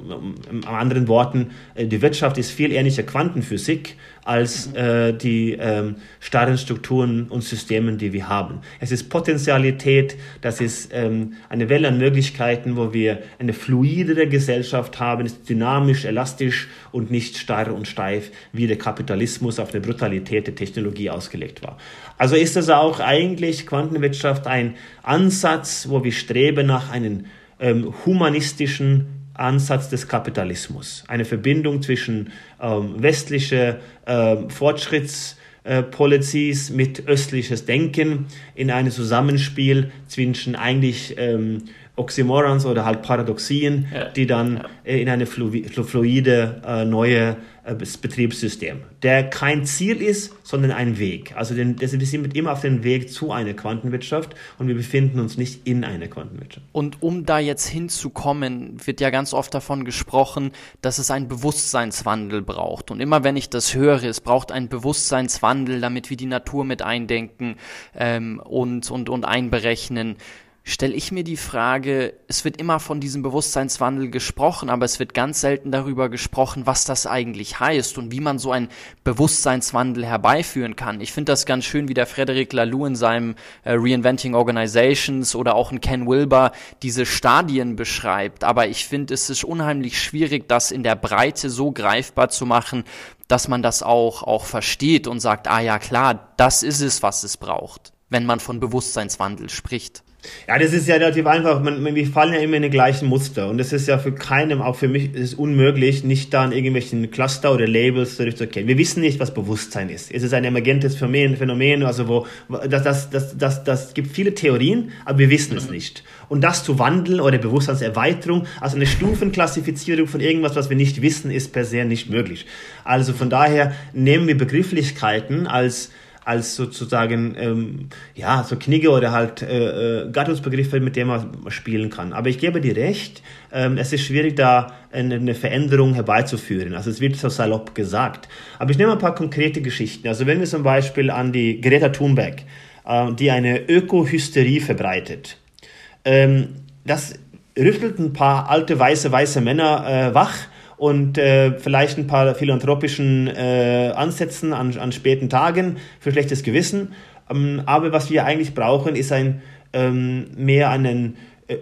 in anderen Worten, die Wirtschaft ist viel ähnlicher Quantenphysik als mhm. äh, die ähm, starren Strukturen und Systemen, die wir haben. Es ist Potentialität, das ist ähm, eine Welle an Möglichkeiten, wo wir eine fluidere Gesellschaft haben, ist dynamisch, elastisch und nicht starr und steif, wie der Kapitalismus auf eine Brutalität der Technologie ausgelegt war. Also ist es auch eigentlich Quantenwirtschaft ein Ansatz, wo wir streben nach einem ähm, humanistischen Ansatz des Kapitalismus. Eine Verbindung zwischen ähm, westlicher äh, Fortschrittspolicies äh, mit östliches Denken in einem Zusammenspiel zwischen eigentlich ähm, Oxymorons oder halt Paradoxien, ja. die dann ja. äh, in eine flu- fluide äh, neue äh, Betriebssystem, der kein Ziel ist, sondern ein Weg. Also den, das, wir sind immer auf dem Weg zu einer Quantenwirtschaft und wir befinden uns nicht in einer Quantenwirtschaft. Und um da jetzt hinzukommen, wird ja ganz oft davon gesprochen, dass es einen Bewusstseinswandel braucht. Und immer wenn ich das höre, es braucht einen Bewusstseinswandel, damit wir die Natur mit eindenken ähm, und, und, und einberechnen. Stelle ich mir die Frage, es wird immer von diesem Bewusstseinswandel gesprochen, aber es wird ganz selten darüber gesprochen, was das eigentlich heißt und wie man so einen Bewusstseinswandel herbeiführen kann. Ich finde das ganz schön, wie der Frederic Laloux in seinem äh, Reinventing Organizations oder auch in Ken Wilber diese Stadien beschreibt, aber ich finde, es ist unheimlich schwierig, das in der Breite so greifbar zu machen, dass man das auch, auch versteht und sagt, ah ja klar, das ist es, was es braucht, wenn man von Bewusstseinswandel spricht. Ja, das ist ja relativ einfach. Man, man, wir fallen ja immer in die gleichen Muster. Und es ist ja für keinen, auch für mich, ist es unmöglich, nicht da in irgendwelchen Cluster oder Labels zurückzukehren. Wir wissen nicht, was Bewusstsein ist. Es ist ein emergentes Phänomen, Phänomen, also wo, das, das, das, das, das gibt viele Theorien, aber wir wissen es nicht. Und das zu wandeln oder Bewusstseinserweiterung, also eine Stufenklassifizierung von irgendwas, was wir nicht wissen, ist per se nicht möglich. Also von daher nehmen wir Begrifflichkeiten als als sozusagen, ähm, ja, so Knigge oder halt äh, Gattungsbegriffe, mit denen man spielen kann. Aber ich gebe dir recht, ähm, es ist schwierig, da eine, eine Veränderung herbeizuführen. Also es wird so salopp gesagt. Aber ich nehme ein paar konkrete Geschichten. Also wenn wir zum Beispiel an die Greta Thunberg, äh, die eine Öko-Hysterie verbreitet, ähm, das rüttelt ein paar alte, weiße, weiße Männer äh, wach, und äh, vielleicht ein paar philanthropischen äh, Ansätzen an, an späten Tagen für schlechtes Gewissen. Ähm, aber was wir eigentlich brauchen, ist ein ähm, mehr einen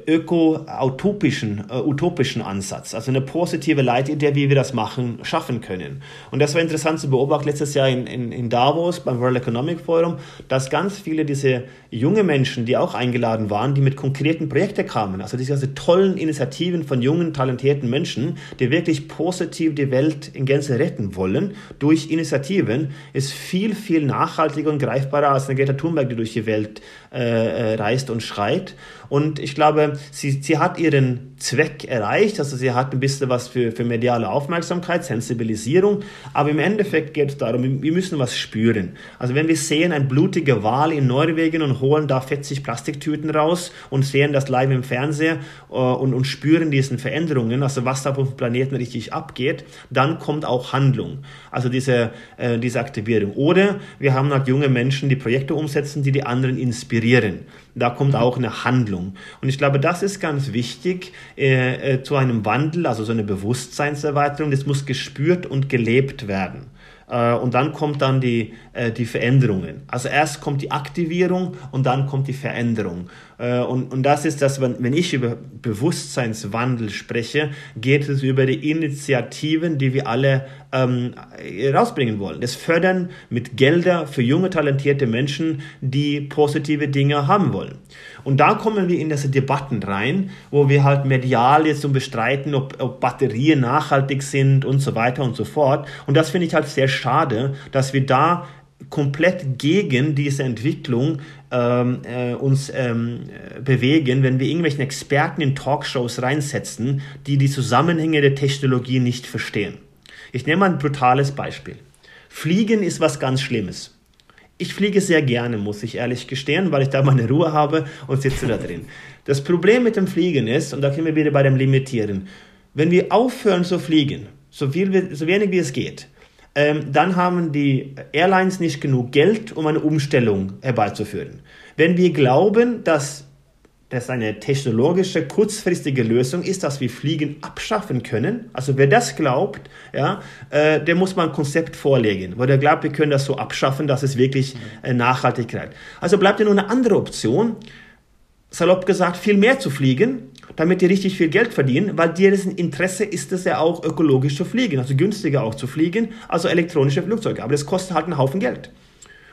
öko-utopischen äh, utopischen Ansatz, also eine positive Leitidee, wie wir das machen, schaffen können. Und das war interessant zu beobachten letztes Jahr in, in, in Davos beim World Economic Forum, dass ganz viele diese junge Menschen, die auch eingeladen waren, die mit konkreten Projekten kamen, also diese, diese tollen Initiativen von jungen, talentierten Menschen, die wirklich positiv die Welt in Gänze retten wollen, durch Initiativen, ist viel, viel nachhaltiger und greifbarer als eine Greta Thunberg, die durch die Welt äh, reist und schreit. Und ich glaube, sie, sie hat ihren Zweck erreicht. Also sie hat ein bisschen was für, für mediale Aufmerksamkeit, Sensibilisierung. Aber im Endeffekt geht es darum, wir müssen was spüren. Also wenn wir sehen, ein blutiger Wal in Norwegen und holen da vierzig Plastiktüten raus und sehen das live im Fernseher äh, und, und spüren diesen Veränderungen, also was da auf dem Planeten richtig abgeht, dann kommt auch Handlung. Also diese, äh, diese Aktivierung. Oder wir haben halt junge Menschen, die Projekte umsetzen, die die anderen inspirieren. Da kommt auch eine Handlung. Und ich glaube, das ist ganz wichtig, Äh, äh, zu einem Wandel, also so eine Bewusstseinserweiterung, das muss gespürt und gelebt werden. Äh, und dann kommt dann die, äh, die Veränderungen. Also erst kommt die Aktivierung und dann kommt die Veränderung. Äh, und, und das ist das, wenn, wenn ich über Bewusstseinswandel spreche, geht es über die Initiativen, die wir alle ähm, rausbringen wollen. Das Fördern mit Gelder für junge, talentierte Menschen, die positive Dinge haben wollen. Und da kommen wir in diese Debatten rein, wo wir halt medial jetzt um bestreiten, ob, ob Batterien nachhaltig sind und so weiter und so fort. Und das finde ich halt sehr schade, dass wir da komplett gegen diese Entwicklung ähm, äh, uns ähm, bewegen, wenn wir irgendwelchen Experten in Talkshows reinsetzen, die die Zusammenhänge der Technologie nicht verstehen. Ich nehme mal ein brutales Beispiel. Fliegen ist was ganz Schlimmes. Ich fliege sehr gerne, muss ich ehrlich gestehen, weil ich da meine Ruhe habe und sitze da drin. Das Problem mit dem Fliegen ist, und da können wir wieder bei dem Limitieren, wenn wir aufhören zu fliegen, so viel, so wenig wie es geht, ähm, dann haben die Airlines nicht genug Geld, um eine Umstellung herbeizuführen. Wenn wir glauben, dass das eine technologische, kurzfristige Lösung ist, dass wir Fliegen abschaffen können, also wer das glaubt, ja, äh, der muss mal ein Konzept vorlegen, weil der glaubt, wir können das so abschaffen, dass es wirklich äh, nachhaltig wird. Also bleibt ja nur eine andere Option, salopp gesagt, viel mehr zu fliegen, damit die richtig viel Geld verdienen, weil deren Interesse ist es ja auch, ökologisch zu fliegen, also günstiger auch zu fliegen, also elektronische Flugzeuge. Aber das kostet halt einen Haufen Geld.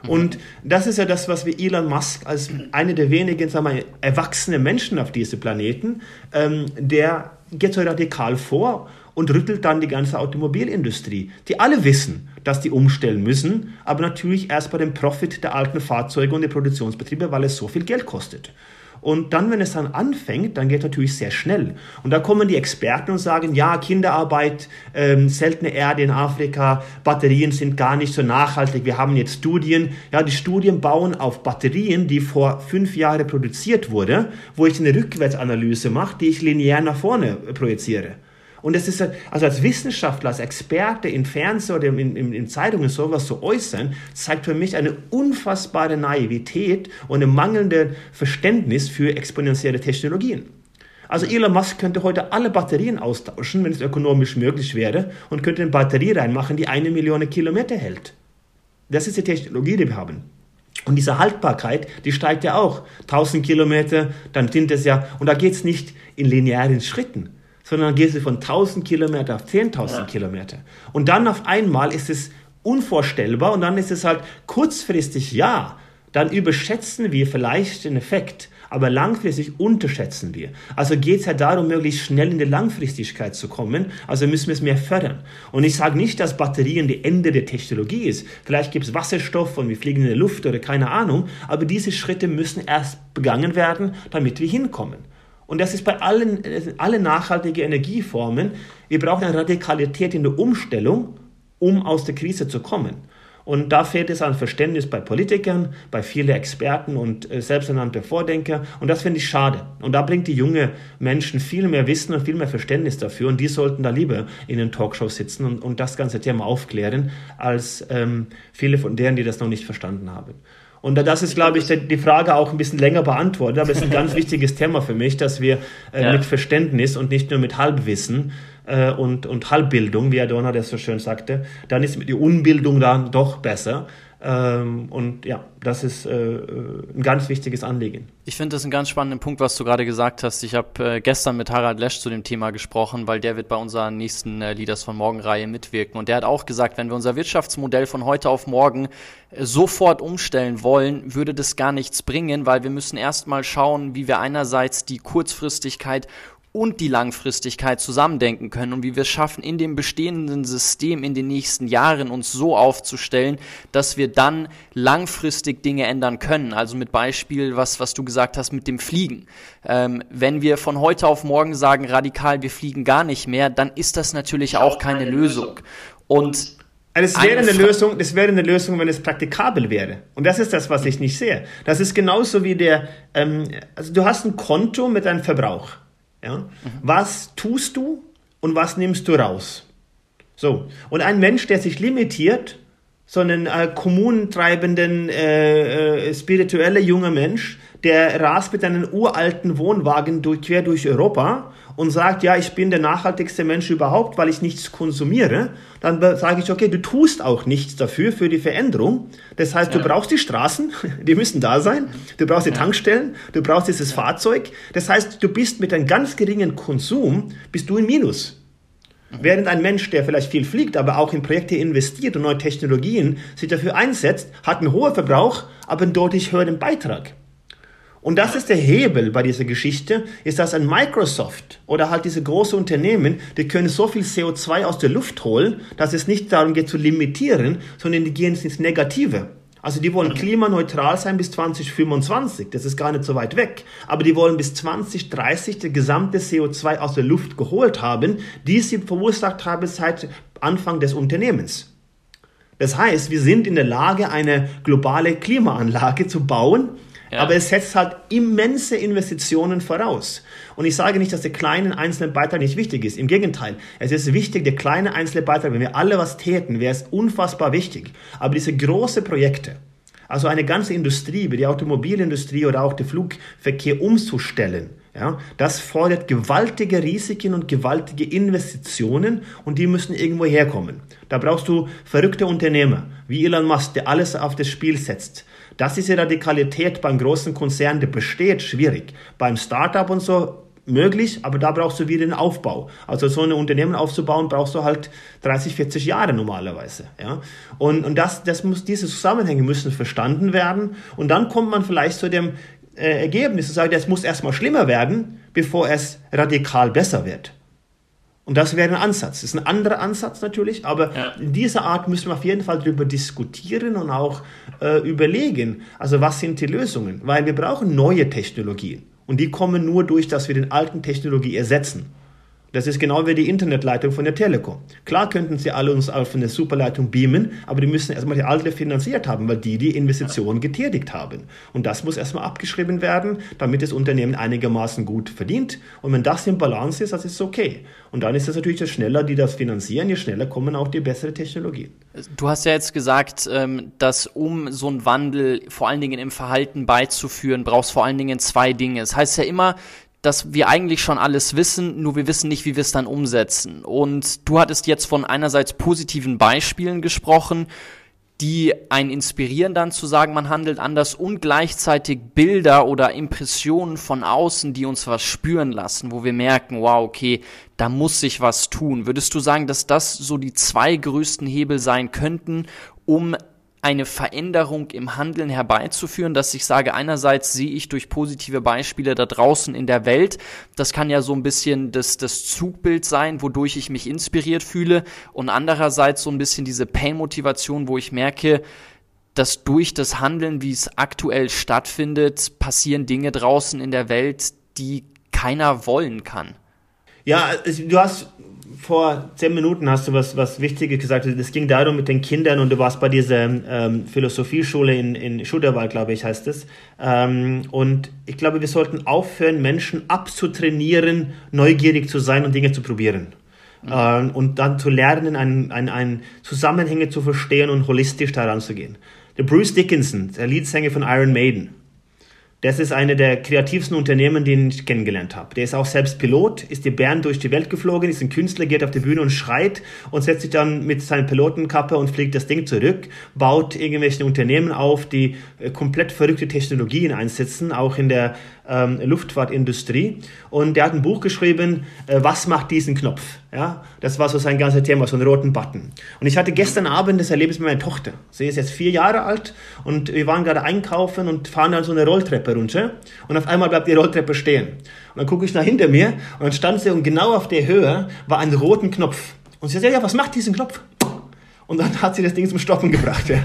Und das ist ja das, was wir Elon Musk als einer der wenigen, sagen wir mal, erwachsene Menschen auf diesem Planeten, ähm, der geht so radikal vor und rüttelt dann die ganze Automobilindustrie, die alle wissen, dass die umstellen müssen, aber natürlich erst bei dem Profit der alten Fahrzeuge und der Produktionsbetriebe, weil es so viel Geld kostet. Und dann, wenn es dann anfängt, dann geht es natürlich sehr schnell. Und da kommen die Experten und sagen, ja, Kinderarbeit, ähm, seltene Erde in Afrika, Batterien sind gar nicht so nachhaltig. Wir haben jetzt Studien, ja, die Studien bauen auf Batterien, die vor fünf Jahren produziert wurde, wo ich eine Rückwärtsanalyse mache, die ich linear nach vorne projiziere. Und das ist, also als Wissenschaftler, als Experte in Fernsehen oder in, in, in Zeitungen sowas zu äußern, zeigt für mich eine unfassbare Naivität und ein mangelndes Verständnis für exponentielle Technologien. Also Elon Musk könnte heute alle Batterien austauschen, wenn es ökonomisch möglich wäre, und könnte eine Batterie reinmachen, die eine Million Kilometer hält. Das ist die Technologie, die wir haben. Und diese Haltbarkeit, die steigt ja auch. tausend Kilometer, dann sind es ja, und da geht es nicht in linearen Schritten, sondern gehst du von tausend Kilometer auf zehntausend ja. Kilometer. Und dann auf einmal ist es unvorstellbar und dann ist es halt kurzfristig, ja, dann überschätzen wir vielleicht den Effekt, aber langfristig unterschätzen wir. Also geht es ja darum, möglichst schnell in die Langfristigkeit zu kommen, also müssen wir es mehr fördern. Und ich sage nicht, dass Batterien die Ende der Technologie ist. Vielleicht gibt es Wasserstoff und wir fliegen in der Luft oder keine Ahnung, aber diese Schritte müssen erst begangen werden, damit wir hinkommen. Und das ist bei allen, allen nachhaltigen Energieformen. Wir brauchen eine Radikalität in der Umstellung, um aus der Krise zu kommen. Und da fehlt es an Verständnis bei Politikern, bei vielen Experten und äh, selbsternannten Vordenker. Und das finde ich schade. Und da bringt die jungen Menschen viel mehr Wissen und viel mehr Verständnis dafür. Und die sollten da lieber in den Talkshows sitzen und, und das ganze Thema aufklären, als ähm, viele von denen, die das noch nicht verstanden haben. Und das ist, glaube ich, die Frage auch ein bisschen länger beantwortet, aber es ist ein ganz wichtiges Thema für mich, dass wir äh, ja. mit Verständnis und nicht nur mit Halbwissen äh, und, und Halbbildung, wie Adorno das so schön sagte, dann ist die Unbildung dann doch besser. Ähm, und ja, das ist äh, ein ganz wichtiges Anliegen. Ich finde das einen ganz spannenden Punkt, was du gerade gesagt hast. Ich habe äh, gestern mit Harald Lesch zu dem Thema gesprochen, weil der wird bei unserer nächsten äh, Leaders von Morgen-Reihe mitwirken. Und der hat auch gesagt, wenn wir unser Wirtschaftsmodell von heute auf morgen äh, sofort umstellen wollen, würde das gar nichts bringen, weil wir müssen erstmal schauen, wie wir einerseits die Kurzfristigkeit und die Langfristigkeit zusammendenken können und wie wir es schaffen, in dem bestehenden System in den nächsten Jahren uns so aufzustellen, dass wir dann langfristig Dinge ändern können. Also mit Beispiel, was, was du gesagt hast mit dem Fliegen. Ähm, wenn wir von heute auf morgen sagen, radikal, wir fliegen gar nicht mehr, dann ist das natürlich auch keine Lösung. Und Es wäre, eine Lösung, es wäre eine Lösung, wenn es praktikabel wäre. Und das ist das, was ich nicht sehe. Das ist genauso wie der, ähm, also du hast ein Konto mit einem Verbrauch. Ja? Mhm. Was tust du und was nimmst du raus? So. Und ein Mensch, der sich limitiert, so einen äh, kommunentreibenden, äh, äh, spirituelle junger Mensch, der rast mit einem uralten Wohnwagen durch, quer durch Europa und sagt, ja, ich bin der nachhaltigste Mensch überhaupt, weil ich nichts konsumiere, dann sage ich, okay, du tust auch nichts dafür, für die Veränderung. Das heißt, du ja. brauchst die Straßen, die müssen da sein, du brauchst die ja. Tankstellen, du brauchst dieses ja. Fahrzeug. Das heißt, du bist mit einem ganz geringen Konsum, bist du im Minus. Mhm. Während ein Mensch, der vielleicht viel fliegt, aber auch in Projekte investiert und neue Technologien sich dafür einsetzt, hat einen hohen Verbrauch, aber einen deutlich höheren Beitrag. Und das ist der Hebel bei dieser Geschichte, ist, dass ein Microsoft oder halt diese großen Unternehmen, die können so viel C O zwei aus der Luft holen, dass es nicht darum geht zu limitieren, sondern die gehen ins Negative. Also die wollen klimaneutral sein bis zwanzig fünfundzwanzig, das ist gar nicht so weit weg. Aber die wollen bis zwanzig dreißig das gesamte C O zwei aus der Luft geholt haben, die sie verursacht haben seit Anfang des Unternehmens. Das heißt, wir sind in der Lage, eine globale Klimaanlage zu bauen, ja. Aber es setzt halt immense Investitionen voraus. Und ich sage nicht, dass der kleine einzelne Beitrag nicht wichtig ist. Im Gegenteil, es ist wichtig, der kleine einzelne Beitrag, wenn wir alle was täten, wäre es unfassbar wichtig. Aber diese großen Projekte, also eine ganze Industrie, wie die Automobilindustrie oder auch der Flugverkehr umzustellen, ja, das fordert gewaltige Risiken und gewaltige Investitionen und die müssen irgendwo herkommen. Da brauchst du verrückte Unternehmer, wie Elon Musk, der alles auf das Spiel setzt. Das ist die Radikalität beim großen Konzern, der besteht, schwierig. Beim Startup und so möglich, aber da brauchst du wieder den Aufbau. Also so ein Unternehmen aufzubauen, brauchst du halt dreißig, vierzig Jahre normalerweise. Ja? Und, und das, das muss, diese Zusammenhänge müssen verstanden werden. Und dann kommt man vielleicht zu dem äh, Ergebnis, zu sagen, es muss erstmal schlimmer werden, bevor es radikal besser wird. Und das wäre ein Ansatz. Das ist ein anderer Ansatz natürlich, aber ja. in dieser Art müssen wir auf jeden Fall darüber diskutieren und auch äh, überlegen, also was sind die Lösungen? Weil wir brauchen neue Technologien und die kommen nur durch, dass wir den alten Technologie ersetzen. Das ist genau wie die Internetleitung von der Telekom. Klar könnten sie alle uns auf eine Superleitung beamen, aber die müssen erstmal die alte finanziert haben, weil die die Investitionen getätigt haben. Und das muss erstmal abgeschrieben werden, damit das Unternehmen einigermaßen gut verdient. Und wenn das in Balance ist, das ist okay. Und dann ist es natürlich, je schneller die das finanzieren, je schneller kommen auch die besseren Technologien. Du hast ja jetzt gesagt, dass um so einen Wandel vor allen Dingen im Verhalten beizuführen, brauchst vor allen Dingen zwei Dinge. Es heißt ja immer, dass wir eigentlich schon alles wissen, nur wir wissen nicht, wie wir es dann umsetzen. Und du hattest jetzt von einerseits positiven Beispielen gesprochen, die einen inspirieren dann zu sagen, man handelt anders und gleichzeitig Bilder oder Impressionen von außen, die uns was spüren lassen, wo wir merken, wow, okay, da muss sich was tun. Würdest du sagen, dass das so die zwei größten Hebel sein könnten, um eine Veränderung im Handeln herbeizuführen, dass ich sage, einerseits sehe ich durch positive Beispiele da draußen in der Welt, das kann ja so ein bisschen das, das Zugbild sein, wodurch ich mich inspiriert fühle und andererseits so ein bisschen diese Pain-Motivation, wo ich merke, dass durch das Handeln, wie es aktuell stattfindet, passieren Dinge draußen in der Welt, die keiner wollen kann. Ja, du hast... Vor zehn Minuten hast du was, was Wichtiges gesagt. Es ging darum mit den Kindern und du warst bei dieser ähm, Philosophieschule in, in Schuderwald, glaube ich, heißt es. Ähm, und ich glaube, wir sollten aufhören, Menschen abzutrainieren, neugierig zu sein und Dinge zu probieren. Mhm. Ähm, und dann zu lernen, ein, ein, ein Zusammenhänge zu verstehen und holistisch daran zu gehen. Der Bruce Dickinson, der Leadsänger von Iron Maiden, das ist einer der kreativsten Unternehmen, den ich kennengelernt habe. Der ist auch selbst Pilot, ist die Bern durch die Welt geflogen, ist ein Künstler, geht auf die Bühne und schreit und setzt sich dann mit seiner Pilotenkappe und fliegt das Ding zurück, baut irgendwelche Unternehmen auf, die komplett verrückte Technologien einsetzen, auch in der ähm, Luftfahrtindustrie. Und der hat ein Buch geschrieben, äh, was macht diesen Knopf? Ja, das war so sein ganzes Thema, so einen roten Button. Und ich hatte gestern Abend das Erlebnis mit meiner Tochter. Sie ist jetzt vier Jahre alt und wir waren gerade einkaufen und fahren dann so eine Rolltreppe runter. Und auf einmal bleibt die Rolltreppe stehen. Und dann gucke ich nach hinter mir und dann stand sie und genau auf der Höhe war ein roten Knopf. Und sie sagt, ja, was macht diesen Knopf? Und dann hat sie das Ding zum Stoppen gebracht. Ja.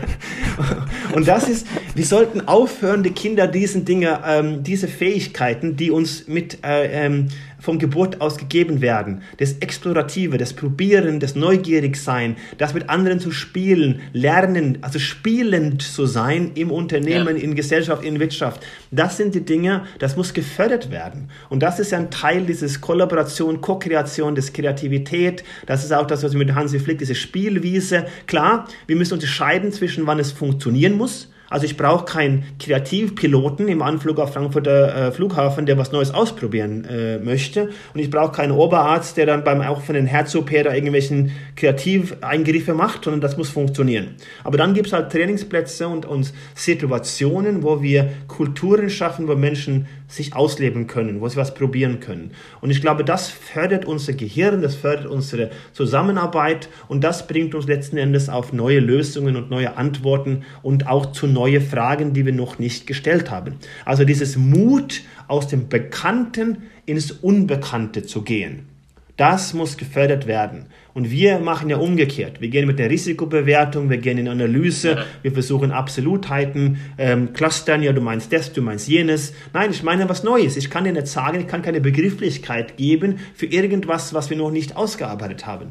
Und das ist, wir sollten aufhören, die Kinder diesen Dinge, ähm, diese Fähigkeiten, die uns mit äh, ähm, vom Geburt aus gegeben werden, das Explorative, das Probieren, das Neugierigsein, das mit anderen zu spielen, lernen, also spielend zu sein im Unternehmen, ja. in Gesellschaft, in Wirtschaft. Das sind die Dinge, das muss gefördert werden. Und das ist ja ein Teil dieses Kollaboration, Co-Kreation, des Kreativität. Das ist auch das, was mit Hansi Flick, diese Spielwiese. Klar, wir müssen unterscheiden zwischen, wann es funktionieren muss. Also ich brauche keinen Kreativpiloten im Anflug auf Frankfurter äh, Flughafen, der was Neues ausprobieren äh, möchte. Und ich brauche keinen Oberarzt, der dann beim offenen Herz-O P da irgendwelchen Kreativeingriffe macht, sondern das muss funktionieren. Aber dann gibt es halt Trainingsplätze und, und Situationen, wo wir Kulturen schaffen, wo Menschen sich ausleben können, wo sie was probieren können. Und ich glaube, das fördert unser Gehirn, das fördert unsere Zusammenarbeit und das bringt uns letzten Endes auf neue Lösungen und neue Antworten und auch zu neuen neue Fragen, die wir noch nicht gestellt haben. Also dieses Mut, aus dem Bekannten ins Unbekannte zu gehen, das muss gefördert werden. Und wir machen ja umgekehrt. Wir gehen mit der Risikobewertung, wir gehen in Analyse, wir versuchen Absolutheiten, ähm, clustern, ja, du meinst das, du meinst jenes. Nein, ich meine was Neues. Ich kann dir nicht sagen, ich kann keine Begrifflichkeit geben für irgendwas, was wir noch nicht ausgearbeitet haben.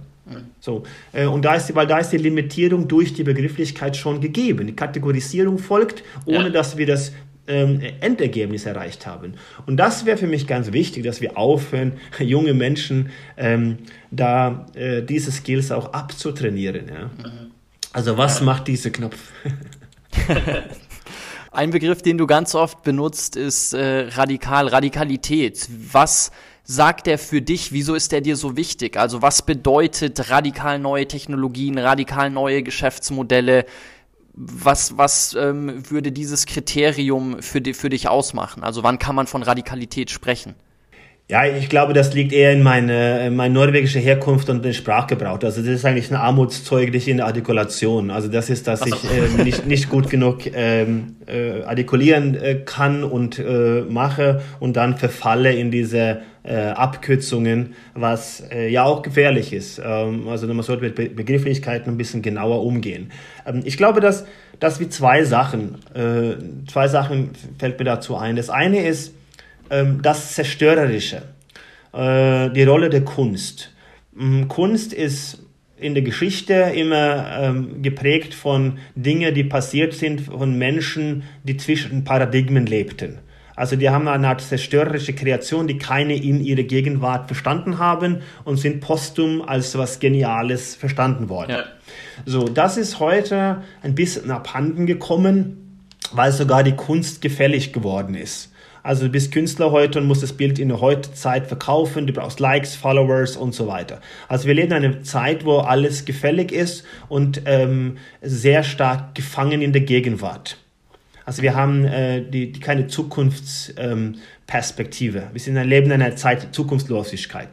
So, äh, und da ist die, weil da ist die Limitierung durch die Begrifflichkeit schon gegeben. Die Kategorisierung folgt, ohne ja. dass wir das ähm, Endergebnis erreicht haben. Und das wäre für mich ganz wichtig, dass wir aufhören, junge Menschen ähm, da äh, diese Skills auch abzutrainieren. Ja? Mhm. Also was ja. macht dieser Knopf? Ein Begriff, den du ganz oft benutzt, ist äh, radikal, Radikalität. Was sagt er für dich, wieso ist er dir so wichtig? Also was bedeutet radikal neue Technologien, radikal neue Geschäftsmodelle? Was, was ähm, würde dieses Kriterium für, die, für dich ausmachen? Also wann kann man von Radikalität sprechen? Ja, ich glaube, das liegt eher in meine, in meine norwegische Herkunft und den Sprachgebrauch. Also das ist eigentlich ein Armutszeug in der Artikulation. Also das ist, dass ich äh, nicht, nicht gut genug ähm, äh, artikulieren äh, kann und äh, mache und dann verfalle in diese äh, Abkürzungen, was äh, ja auch gefährlich ist. Ähm, also man sollte mit Be- Begrifflichkeiten ein bisschen genauer umgehen. Ähm, ich glaube, dass, dass wir zwei Sachen, äh, zwei Sachen fällt mir dazu ein. Das eine ist, das Zerstörerische, die Rolle der Kunst. Kunst ist in der Geschichte immer geprägt von Dingen, die passiert sind, von Menschen, die zwischen Paradigmen lebten. Also die haben eine Art zerstörerische Kreation, die keine in ihrer Gegenwart verstanden haben und sind posthum als was Geniales verstanden worden. Ja. So, das ist heute ein bisschen abhanden gekommen, weil sogar die Kunst gefällig geworden ist. Also du bist Künstler heute und musst das Bild in der heutigen Zeit verkaufen, du brauchst Likes, Followers und so weiter. Also wir leben in einer Zeit, wo alles gefällig ist und ähm, sehr stark gefangen in der Gegenwart. Also wir haben äh, die, die keine Zukunftsperspektive. Ähm, wir sind ein Leben in einer Zeit der Zukunftslosigkeit.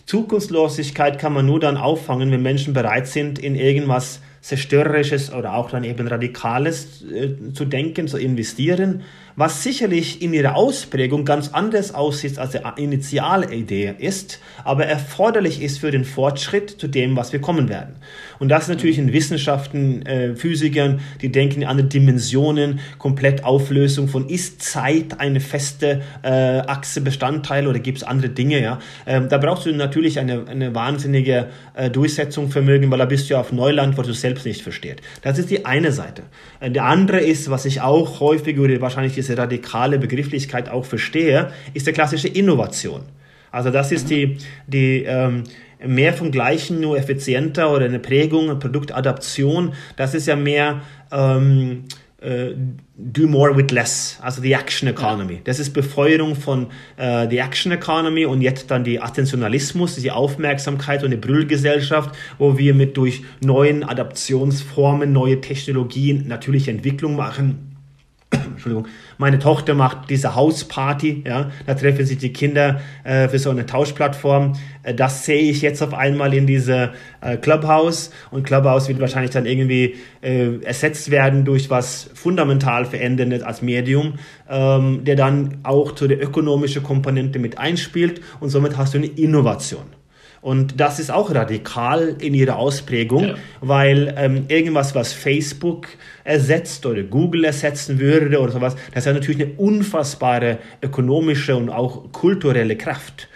Die Zukunftslosigkeit kann man nur dann auffangen, wenn Menschen bereit sind, in irgendwas Zerstörerisches oder auch dann eben Radikales äh, zu denken, zu investieren, was sicherlich in ihrer Ausprägung ganz anders aussieht, als die Initialidee ist, aber erforderlich ist für den Fortschritt zu dem, was wir kommen werden. Und das natürlich in Wissenschaften, äh, Physikern, die denken in andere Dimensionen, komplett Auflösung von ist Zeit eine feste äh, Achse, Bestandteil oder gibt es andere Dinge, ja. Ähm, da brauchst du natürlich eine, eine wahnsinnige äh, Durchsetzungsvermögen, weil da bist du ja auf Neuland, wo du selbst nicht versteht. Das ist die eine Seite. Die andere ist, was ich auch häufig oder wahrscheinlich diese radikale Begrifflichkeit auch verstehe, ist die klassische Innovation. Also das ist die, die ähm, mehr vom Gleichen, nur effizienter oder eine Prägung, eine Produktadaption. Das ist ja mehr ähm, äh, do more with less, also die Action Economy. Das ist Befeuerung von äh, die Action Economy und jetzt dann die Attentionalismus, die Aufmerksamkeit und die Brüllgesellschaft, wo wir mit durch neuen Adaptionsformen, neue Technologien natürlich Entwicklung machen. Entschuldigung, meine Tochter macht diese Hausparty, ja, da treffen sich die Kinder äh, für so eine Tauschplattform. Äh, das sehe ich jetzt auf einmal in diese äh, Clubhouse, und Clubhouse wird wahrscheinlich dann irgendwie äh, ersetzt werden durch was fundamental Veränderndes als Medium, ähm, der dann auch zu der ökonomischen Komponente mit einspielt, und somit hast du eine Innovation. Und das ist auch radikal in ihrer Ausprägung, ja. weil ähm, irgendwas, was Facebook ersetzt oder Google ersetzen würde oder sowas, das hat natürlich eine unfassbare ökonomische und auch kulturelle Kraft.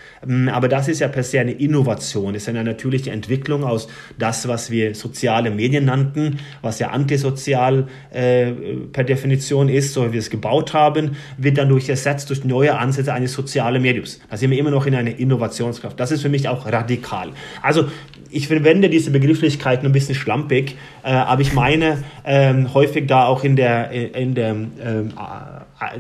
Aber das ist ja per se eine Innovation, das ist eine natürliche Entwicklung aus das, was wir soziale Medien nannten, was ja antisozial äh, per Definition ist, so wie wir es gebaut haben, wird dann durch ersetzt durch neue Ansätze eines sozialen Mediums. Da sind wir immer noch in einer Innovationskraft. Das ist für mich auch radikal. Also ich verwende diese Begrifflichkeiten ein bisschen schlampig, äh, aber ich meine äh, häufig da auch in der, in der ähm,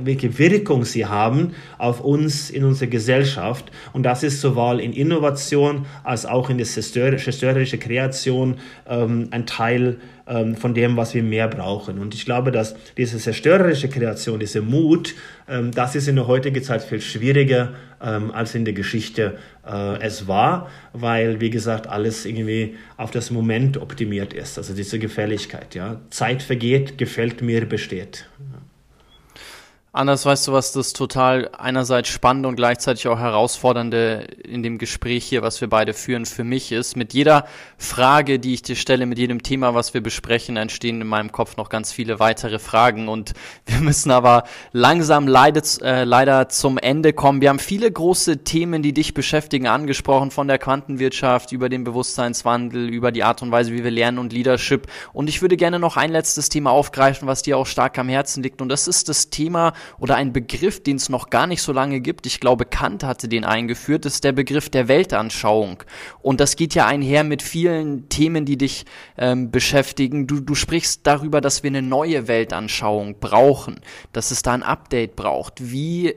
welche Wirkung sie haben auf uns, in unserer Gesellschaft. Und das ist sowohl in Innovation als auch in der zerstörerischen Kreation ähm, ein Teil ähm, von dem, was wir mehr brauchen. Und ich glaube, dass diese zerstörerische Kreation, dieser Mut, ähm, das ist in der heutigen Zeit viel schwieriger ähm, als in der Geschichte äh, es war, weil, wie gesagt, alles irgendwie auf das Moment optimiert ist. Also diese Gefälligkeit. Ja? Zeit vergeht, gefällt mir, besteht. Anders, weißt du, was das total einerseits spannende und gleichzeitig auch herausfordernde in dem Gespräch hier, was wir beide führen, für mich ist? Mit jeder Frage, die ich dir stelle, mit jedem Thema, was wir besprechen, entstehen in meinem Kopf noch ganz viele weitere Fragen, und wir müssen aber langsam leider, äh, leider zum Ende kommen. Wir haben viele große Themen, die dich beschäftigen, angesprochen, von der Quantenwirtschaft über den Bewusstseinswandel, über die Art und Weise, wie wir lernen, und Leadership. Und ich würde gerne noch ein letztes Thema aufgreifen, was dir auch stark am Herzen liegt, und das ist das Thema, oder ein Begriff, den es noch gar nicht so lange gibt, ich glaube Kant hatte den eingeführt, ist der Begriff der Weltanschauung. Und das geht ja einher mit vielen Themen, die dich ähm, beschäftigen. Du, du sprichst darüber, dass wir eine neue Weltanschauung brauchen, dass es da ein Update braucht. Wie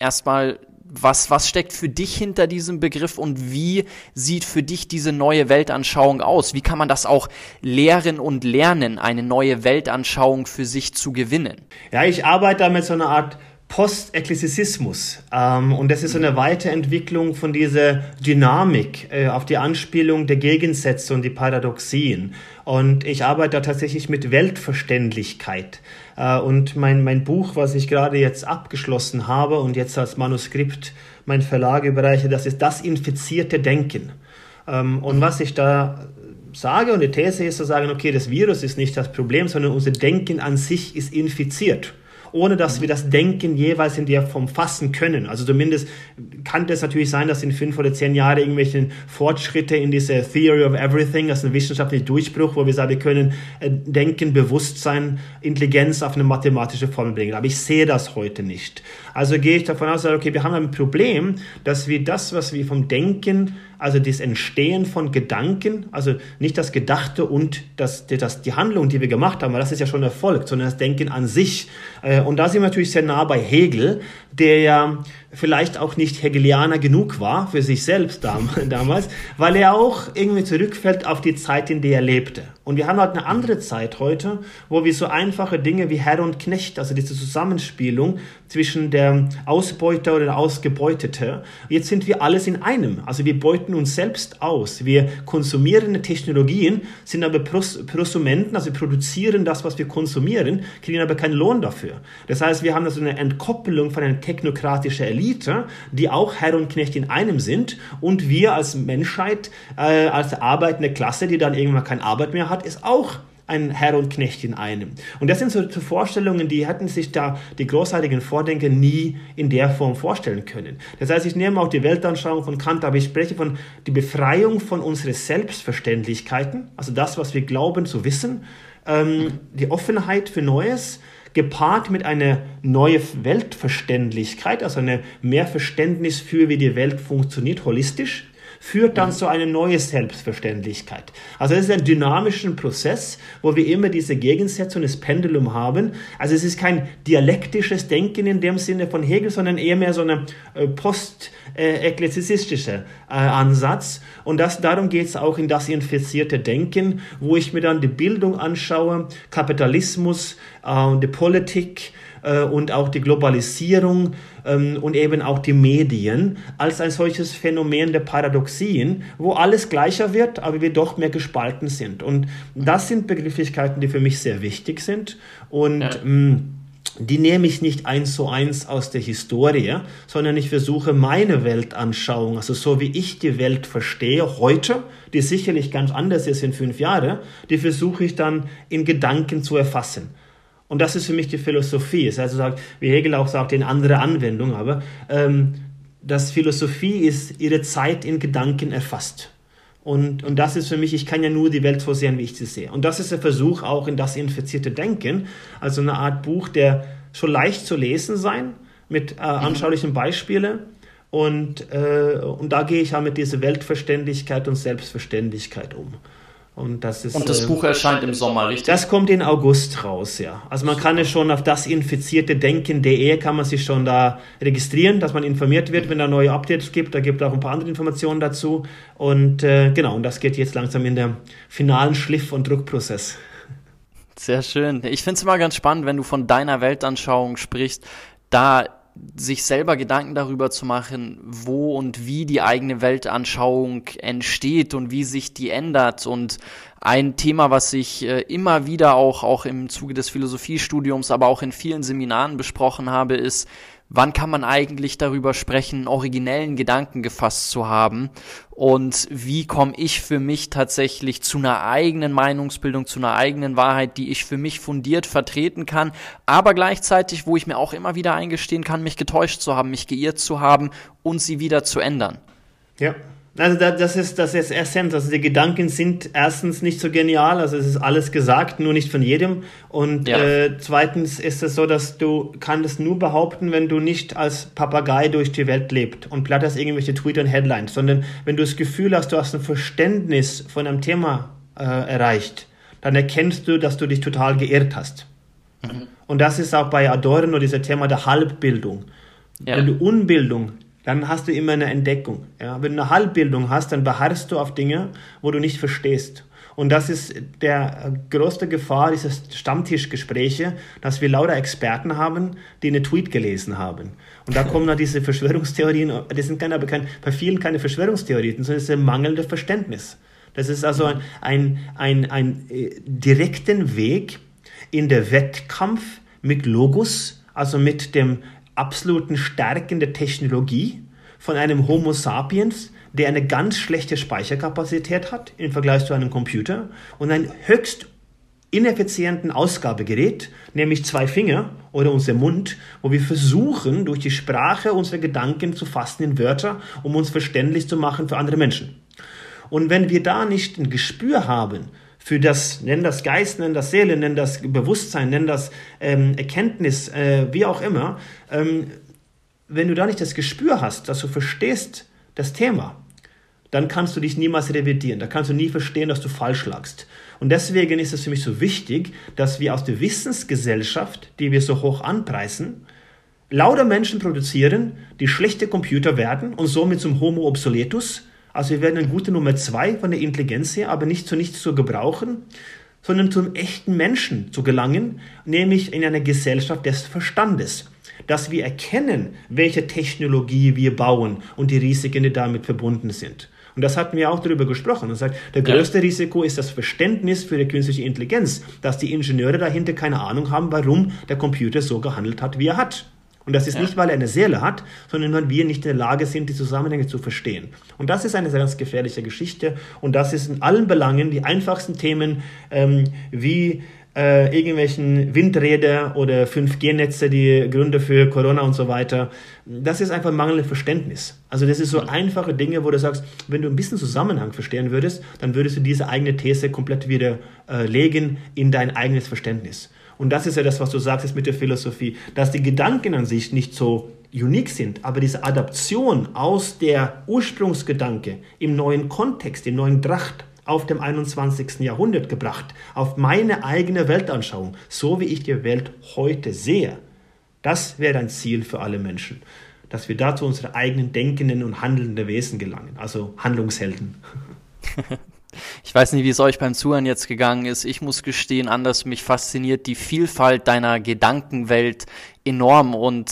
erstmal, was, was steckt für dich hinter diesem Begriff, und wie sieht für dich diese neue Weltanschauung aus? Wie kann man das auch lehren und lernen, eine neue Weltanschauung für sich zu gewinnen? Ja, ich arbeite mit so einer Art Post-Eklektizismus, ähm, und das ist so eine Weiterentwicklung von dieser Dynamik äh, auf die Anspielung der Gegensätze und die Paradoxien. Und ich arbeite tatsächlich mit Weltverständlichkeit. Äh, und mein, mein Buch, was ich gerade jetzt abgeschlossen habe und jetzt als Manuskript mein Verlag überreiche, das ist Das infizierte Denken. Ähm, und was ich da sage und die These ist zu sagen, okay, das Virus ist nicht das Problem, sondern unser Denken an sich ist infiziert, ohne dass wir das Denken jeweils in der Form fassen können. Also zumindest kann das natürlich sein, dass in fünf oder zehn Jahren irgendwelche Fortschritte in dieser Theory of Everything, das ist ein wissenschaftlicher Durchbruch, wo wir sagen, wir können Denken, Bewusstsein, Intelligenz auf eine mathematische Formel bringen. Aber ich sehe das heute nicht. Also gehe ich davon aus, okay, wir haben ein Problem, dass wir das, was wir vom Denken, also das Entstehen von Gedanken, also nicht das Gedachte und das, das, die Handlung, die wir gemacht haben, weil das ist ja schon erfolgt, sondern das Denken an sich. Und da sind wir natürlich sehr nah bei Hegel, der ja vielleicht auch nicht Hegelianer genug war für sich selbst damals, weil er auch irgendwie zurückfällt auf die Zeit, in der er lebte. Und wir haben halt eine andere Zeit heute, wo wir so einfache Dinge wie Herr und Knecht, also diese Zusammenspielung zwischen der Ausbeuter oder der Ausgebeutete, jetzt sind wir alles in einem. Also wir beuten uns selbst aus. Wir konsumieren Technologien, sind aber Prosumenten, also wir produzieren das, was wir konsumieren, kriegen aber keinen Lohn dafür. Das heißt, wir haben also eine Entkoppelung von einer technokratischen Elite, die auch Herr und Knecht in einem sind, und wir als Menschheit, äh, als arbeitende Klasse, die dann irgendwann keine Arbeit mehr hat, ist auch ein Herr und Knecht in einem. Und das sind so Vorstellungen, die hätten sich da die großartigen Vordenker nie in der Form vorstellen können. Das heißt, ich nehme auch die Weltanschauung von Kant, aber ich spreche von der Befreiung von unseren Selbstverständlichkeiten, also das, was wir glauben zu wissen, ähm, die Offenheit für Neues, gepaart mit einer neuen Weltverständlichkeit, also eine mehr Verständnis für, wie die Welt funktioniert, holistisch, führt dann zu einer neuen Selbstverständlichkeit. Also es ist ein dynamischer Prozess, wo wir immer diese Gegensätze und das Pendulum haben. Also es ist kein dialektisches Denken in dem Sinne von Hegel, sondern eher mehr so ein äh, post-eklektizistischer äh, Ansatz. Und das, darum geht es auch in das infizierte Denken, wo ich mir dann die Bildung anschaue, Kapitalismus, äh, die Politik, äh, und auch die Globalisierung ähm, und eben auch die Medien als ein solches Phänomen der Paradoxien, wo alles gleicher wird, aber wir doch mehr gespalten sind. Und das sind Begrifflichkeiten, die für mich sehr wichtig sind und ja. mh, die nehme ich nicht eins zu eins aus der Historie, sondern ich versuche meine Weltanschauung, also so wie ich die Welt verstehe heute, die sicherlich ganz anders ist in fünf Jahren, die versuche ich dann in Gedanken zu erfassen. Und das ist für mich die Philosophie. Es heißt, wie Hegel auch sagt, in andere Anwendung, aber ähm, dass Philosophie ist, ihre Zeit in Gedanken erfasst. Und, und das ist für mich, ich kann ja nur die Welt so sehen, wie ich sie sehe. Und das ist der Versuch auch in das infizierte Denken, also eine Art Buch, der so leicht zu lesen sein, mit äh, anschaulichen Beispielen. Und, äh, und da gehe ich ja mit dieser Weltverständlichkeit und Selbstverständlichkeit um. Und das, ist, und das äh, Buch erscheint im Sommer, richtig? Das kommt in August raus, ja. Also man kann es schon auf das infizierte denken punkt de kann man sich schon da registrieren, dass man informiert wird, wenn da neue Updates gibt. Da gibt es auch ein paar andere Informationen dazu. Und äh, genau, und das geht jetzt langsam in der finalen Schliff- und Druckprozess. Sehr schön. Ich finde es immer ganz spannend, wenn du von deiner Weltanschauung sprichst, da sich selber Gedanken darüber zu machen, wo und wie die eigene Weltanschauung entsteht und wie sich die ändert. Und ein Thema, was ich äh, immer wieder auch, auch im Zuge des Philosophiestudiums, aber auch in vielen Seminaren besprochen habe, ist, wann kann man eigentlich darüber sprechen, originellen Gedanken gefasst zu haben und wie komme ich für mich tatsächlich zu einer eigenen Meinungsbildung, zu einer eigenen Wahrheit, die ich für mich fundiert vertreten kann, aber gleichzeitig, wo ich mir auch immer wieder eingestehen kann, mich getäuscht zu haben, mich geirrt zu haben und sie wieder zu ändern. Ja. Also das ist das ist Essenz, also die Gedanken sind erstens nicht so genial, also es ist alles gesagt, nur nicht von jedem und ja. äh, zweitens ist es so, dass du kannst nur behaupten, wenn du nicht als Papagei durch die Welt lebst und platterst irgendwelche Tweets und Headlines, sondern wenn du das Gefühl hast, du hast ein Verständnis von einem Thema äh, erreicht, dann erkennst du, dass du dich total geirrt hast. Mhm. Und das ist auch bei Adorno dieses Thema der Halbbildung. Ja. Wenn du Unbildung dann hast du immer eine Entdeckung. Ja? Wenn du eine Halbbildung hast, dann beharrst du auf Dinge, wo du nicht verstehst. Und das ist der größte Gefahr dieser Stammtischgespräche, dass wir lauter Experten haben, die eine Tweet gelesen haben. Und da kommen dann diese Verschwörungstheorien, das sind keine, aber kein, bei vielen keine Verschwörungstheorien, sondern es ist ein mangelndes Verständnis. Das ist also ein, ein, ein, ein direkten Weg in der Wettkampf mit Logos, also mit dem absoluten Stärken der Technologie von einem Homo sapiens, der eine ganz schlechte Speicherkapazität hat im Vergleich zu einem Computer und einen höchst ineffizienten Ausgabegerät, nämlich zwei Finger oder unser Mund, wo wir versuchen, durch die Sprache unsere Gedanken zu fassen in Wörter, um uns verständlich zu machen für andere Menschen. Und wenn wir da nicht ein Gespür haben, für das, nennen das Geist, nennen das Seele, nennen das Bewusstsein, nennen das ähm, Erkenntnis, äh, wie auch immer. Ähm, wenn du da nicht das Gespür hast, dass du verstehst das Thema, dann kannst du dich niemals revidieren. Da kannst du nie verstehen, dass du falsch lagst. Und deswegen ist es für mich so wichtig, dass wir aus der Wissensgesellschaft, die wir so hoch anpreisen, lauter Menschen produzieren, die schlechte Computer werden und somit zum Homo obsoletus. Also wir werden eine gute Nummer zwei von der Intelligenz her, aber nicht zu nichts zu gebrauchen, sondern zum echten Menschen zu gelangen, nämlich in einer Gesellschaft des Verstandes. Dass wir erkennen, welche Technologie wir bauen und die Risiken, die damit verbunden sind. Und das hatten wir auch darüber gesprochen. Das heißt, der größte ja. Risiko ist das Verständnis für die künstliche Intelligenz, dass die Ingenieure dahinter keine Ahnung haben, warum der Computer so gehandelt hat, wie er hat. Und das ist ja. nicht, weil er eine Seele hat, sondern weil wir nicht in der Lage sind, die Zusammenhänge zu verstehen. Und das ist eine sehr ganz gefährliche Geschichte. Und das ist in allen Belangen die einfachsten Themen ähm, wie äh, irgendwelchen Windräder oder fünf G Netze, die Gründe für Corona und so weiter. Das ist einfach mangelndes Verständnis. Also das ist so einfache Dinge, wo du sagst, wenn du ein bisschen Zusammenhang verstehen würdest, dann würdest du diese eigene These komplett widerlegen äh, in dein eigenes Verständnis. Und das ist ja das, was du sagst jetzt mit der Philosophie, dass die Gedanken an sich nicht so unique sind, aber diese Adaption aus der Ursprungsgedanke im neuen Kontext, im neuen Tracht auf dem einundzwanzigsten Jahrhundert gebracht, auf meine eigene Weltanschauung, so wie ich die Welt heute sehe. Das wäre ein Ziel für alle Menschen, dass wir dazu unsere eigenen denkenden und handelnden Wesen gelangen, also Handlungshelden. Ich Ich weiß nicht, wie es euch beim Zuhören jetzt gegangen ist. Ich muss gestehen, Anders, mich fasziniert die Vielfalt deiner Gedankenwelt enorm. Und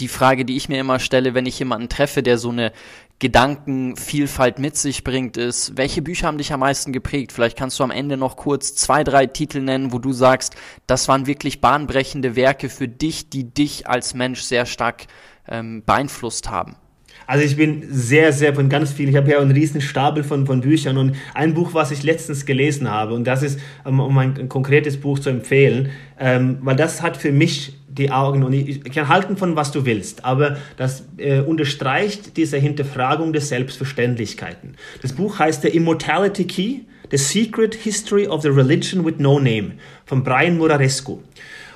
die Frage, die ich mir immer stelle, wenn ich jemanden treffe, der so eine Gedankenvielfalt mit sich bringt, ist, welche Bücher haben dich am meisten geprägt? Vielleicht kannst du am Ende noch kurz zwei, drei Titel nennen, wo du sagst, das waren wirklich bahnbrechende Werke für dich, die dich als Mensch sehr stark ähm, beeinflusst haben. Also ich bin sehr, sehr von ganz vielen, ich habe ja einen riesen Stapel von, von Büchern, und ein Buch, was ich letztens gelesen habe, und das ist, um ein konkretes Buch zu empfehlen, ähm, weil das hat für mich die Augen, und ich, ich kann halten von was du willst, aber das äh, unterstreicht diese Hinterfragung der Selbstverständlichkeiten. Das Buch heißt The Immortality Key, The Secret History of the Religion with No Name von Brian Murarescu.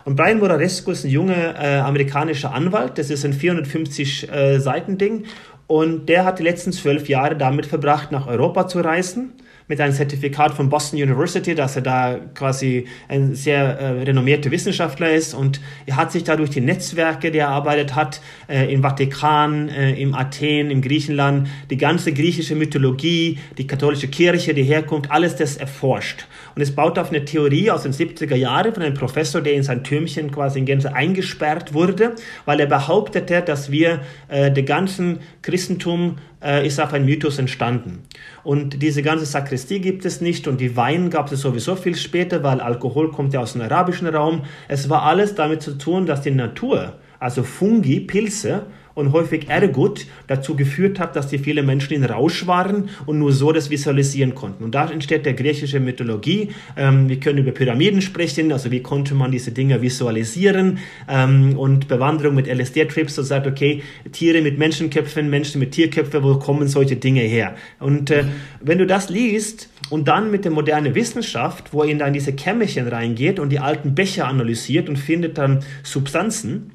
Und Brian Murarescu ist ein junger äh, amerikanischer Anwalt, das ist ein vierhundertfünfzig-Seiten-Ding, äh, und der hat die letzten zwölf Jahre damit verbracht, nach Europa zu reisen, mit einem Zertifikat von Boston University, dass er da quasi ein sehr äh, renommierter Wissenschaftler ist, und er hat sich dadurch die Netzwerke, die er erarbeitet hat, äh, im Vatikan, äh, im Athen, im Griechenland, die ganze griechische Mythologie, die katholische Kirche, die Herkunft, alles das erforscht. Und es baut auf eine Theorie aus den siebziger Jahren von einem Professor, der in sein Türmchen quasi in Gänze eingesperrt wurde, weil er behauptete, dass wir äh, den ganzen Christentum ist auf ein Mythos entstanden. Und diese ganze Sakristie gibt es nicht, und die Wein gab es sowieso viel später, weil Alkohol kommt ja aus dem arabischen Raum. Es war alles damit zu tun, dass die Natur, also Fungi, Pilze und häufig Ergot, dazu geführt hat, dass die vielen Menschen in Rausch waren und nur so das visualisieren konnten. Und da entsteht der griechische Mythologie. Ähm, wir können über Pyramiden sprechen, also wie konnte man diese Dinge visualisieren, ähm, und Bewanderung mit L S D-Trips, so sagt, okay, Tiere mit Menschenköpfen, Menschen mit Tierköpfen, wo kommen solche Dinge her? Und äh, wenn du das liest und dann mit der modernen Wissenschaft, wo in dann diese Kämmerchen reingeht und die alten Becher analysiert und findet dann Substanzen,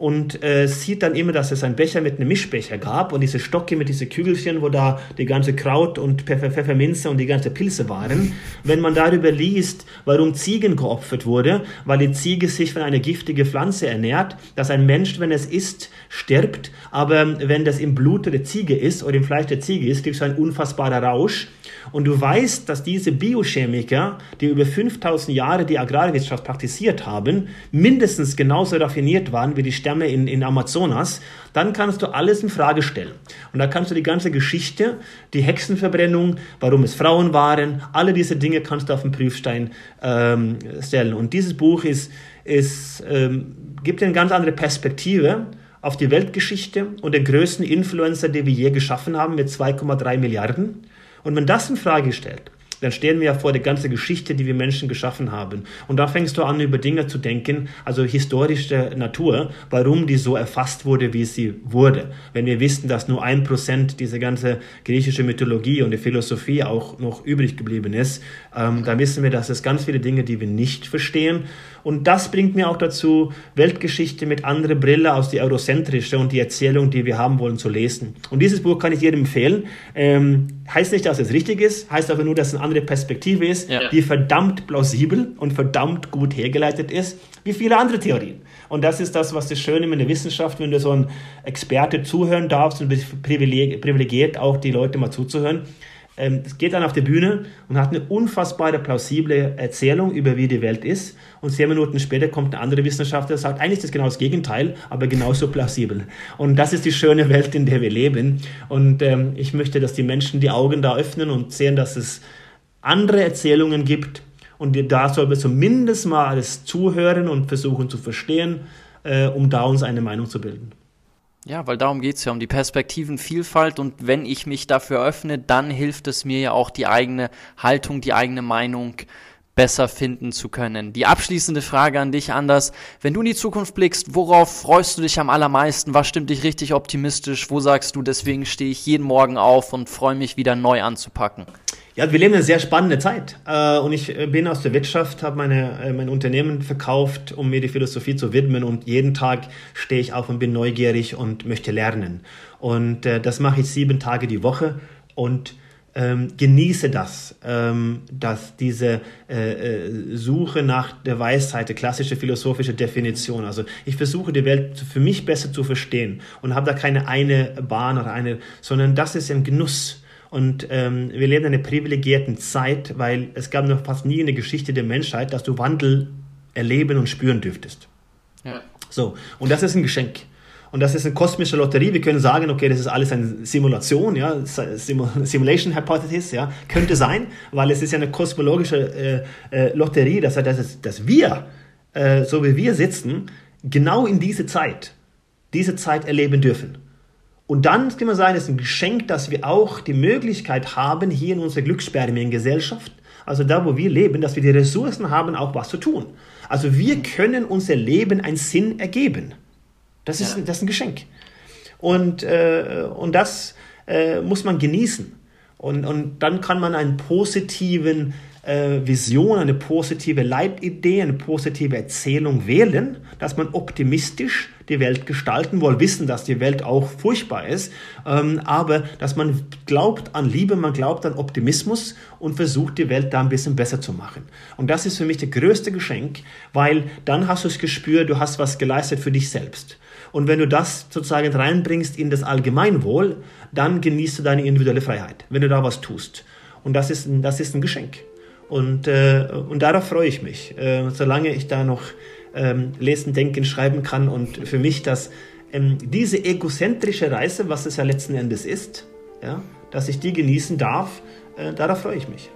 und äh, sieht dann immer, dass es einen Becher mit einem Mischbecher gab und diese Stocke mit diesen Kügelchen, wo da die ganze Kraut und Pfeffer, Pfefferminze und die ganze Pilze waren. Wenn man darüber liest, warum Ziegen geopfert wurde, weil die Ziege sich von einer giftigen Pflanze ernährt, dass ein Mensch, wenn es isst, stirbt, aber wenn das im Blut der Ziege ist oder im Fleisch der Ziege ist, gibt es einen unfassbaren Rausch. Und du weißt, dass diese Biochemiker, die über fünftausend Jahre die Agrarwirtschaft praktiziert haben, mindestens genauso raffiniert waren wie die Stämme in, in Amazonas, dann kannst du alles in Frage stellen. Und da kannst du die ganze Geschichte, die Hexenverbrennung, warum es Frauen waren, alle diese Dinge kannst du auf den Prüfstein ähm, stellen. Und dieses Buch ist, ist, ähm, gibt eine ganz andere Perspektive auf die Weltgeschichte und den größten Influencer, den wir je geschaffen haben, mit zwei Komma drei Milliarden. Und wenn das in Frage stellt, dann stehen wir ja vor der ganzen Geschichte, die wir Menschen geschaffen haben. Und da fängst du an, über Dinge zu denken, also historische Natur, warum die so erfasst wurde, wie sie wurde. Wenn wir wissen, dass nur ein Prozent dieser ganze griechische Mythologie und die Philosophie auch noch übrig geblieben ist, ähm, dann wissen wir, dass es ganz viele Dinge, die wir nicht verstehen. Und das bringt mir auch dazu, Weltgeschichte mit anderer Brille als die eurozentrische und die Erzählung, die wir haben wollen, zu lesen. Und dieses Buch kann ich jedem empfehlen. Ähm, heißt nicht, dass es richtig ist, heißt aber nur, dass es eine andere Perspektive ist, ja, die verdammt plausibel und verdammt gut hergeleitet ist, wie viele andere Theorien. Und das ist das, was das Schöne in der Wissenschaft, wenn du so ein Experte zuhören darfst und bist privilegiert, auch die Leute mal zuzuhören. Es geht dann auf die Bühne und hat eine unfassbare, plausible Erzählung über, wie die Welt ist. Und zehn Minuten später kommt ein anderer Wissenschaftler und sagt, eigentlich ist das genau das Gegenteil, aber genauso plausibel. Und das ist die schöne Welt, in der wir leben. Und ähm, ich möchte, dass die Menschen die Augen da öffnen und sehen, dass es andere Erzählungen gibt. Und da sollten wir zumindest mal alles zuhören und versuchen zu verstehen, äh, um da uns eine Meinung zu bilden. Ja, weil darum geht's ja, um die Perspektivenvielfalt, und wenn ich mich dafür öffne, dann hilft es mir ja auch, die eigene Haltung, die eigene Meinung besser finden zu können. Die abschließende Frage an dich, Anders: Wenn du in die Zukunft blickst, worauf freust du dich am allermeisten? Was stimmt dich richtig optimistisch? Wo sagst du, deswegen stehe ich jeden Morgen auf und freue mich, wieder neu anzupacken? Ja, wir leben eine sehr spannende Zeit, und ich bin aus der Wirtschaft, habe meine, mein Unternehmen verkauft, um mir die Philosophie zu widmen, und jeden Tag stehe ich auf und bin neugierig und möchte lernen, und das mache ich sieben Tage die Woche und ähm, genieße das, ähm, dass diese äh, Suche nach der Weisheit, der klassische philosophische Definition, also ich versuche die Welt für mich besser zu verstehen und habe da keine eine Bahn oder eine, sondern das ist ein Genuss. Und ähm, wir leben in einer privilegierten Zeit, weil es gab noch fast nie in der Geschichte der Menschheit, dass du Wandel erleben und spüren dürftest. Ja. So, und das ist ein Geschenk. Und das ist eine kosmische Lotterie. Wir können sagen, okay, das ist alles eine Simulation, ja, Simul- Simulation Hypothesis, ja, könnte sein, weil es ist ja eine kosmologische äh, äh, Lotterie, dass, dass, dass wir, äh, so wie wir sitzen, genau in diese Zeit, diese Zeit erleben dürfen. Und dann kann man sagen, es ist ein Geschenk, dass wir auch die Möglichkeit haben, hier in unserer Glücksspermiengesellschaft, also da, wo wir leben, dass wir die Ressourcen haben, auch was zu tun. Also wir können unser Leben einen Sinn ergeben. Das ist, ja. das ist ein Geschenk. Und, äh, und das äh, muss man genießen. Und, und dann kann man einen positiven äh, Vision, eine positive Leitidee, eine positive Erzählung wählen, dass man optimistisch die Welt gestalten will, wissen, dass die Welt auch furchtbar ist, ähm, aber dass man glaubt an Liebe, man glaubt an Optimismus und versucht, die Welt da ein bisschen besser zu machen. Und das ist für mich das größte Geschenk, weil dann hast du es gespürt, du hast was geleistet für dich selbst. Und wenn du das sozusagen reinbringst in das Allgemeinwohl, dann genießt du deine individuelle Freiheit, wenn du da was tust. Und das ist, das ist ein Geschenk. Und, äh, und darauf freue ich mich, äh, solange ich da noch ähm, lesen, denken, schreiben kann. Und für mich, dass ähm, diese egozentrische Reise, was es ja letzten Endes ist, ja, dass ich die genießen darf, äh, darauf freue ich mich.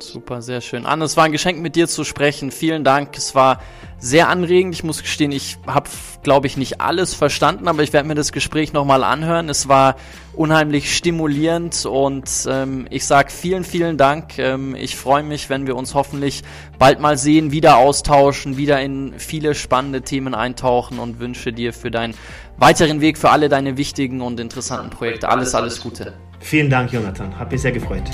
Super, sehr schön. Anders, es war ein Geschenk, mit dir zu sprechen. Vielen Dank. Es war sehr anregend. Ich muss gestehen, ich habe, glaube ich, nicht alles verstanden, aber ich werde mir das Gespräch nochmal anhören. Es war unheimlich stimulierend und ähm, ich sage vielen, vielen Dank. Ähm, ich freue mich, wenn wir uns hoffentlich bald mal sehen, wieder austauschen, wieder in viele spannende Themen eintauchen und wünsche dir für deinen weiteren Weg, für alle deine wichtigen und interessanten Projekte alles, alles Gute. Vielen Dank, Jonathan. Hat mich sehr gefreut.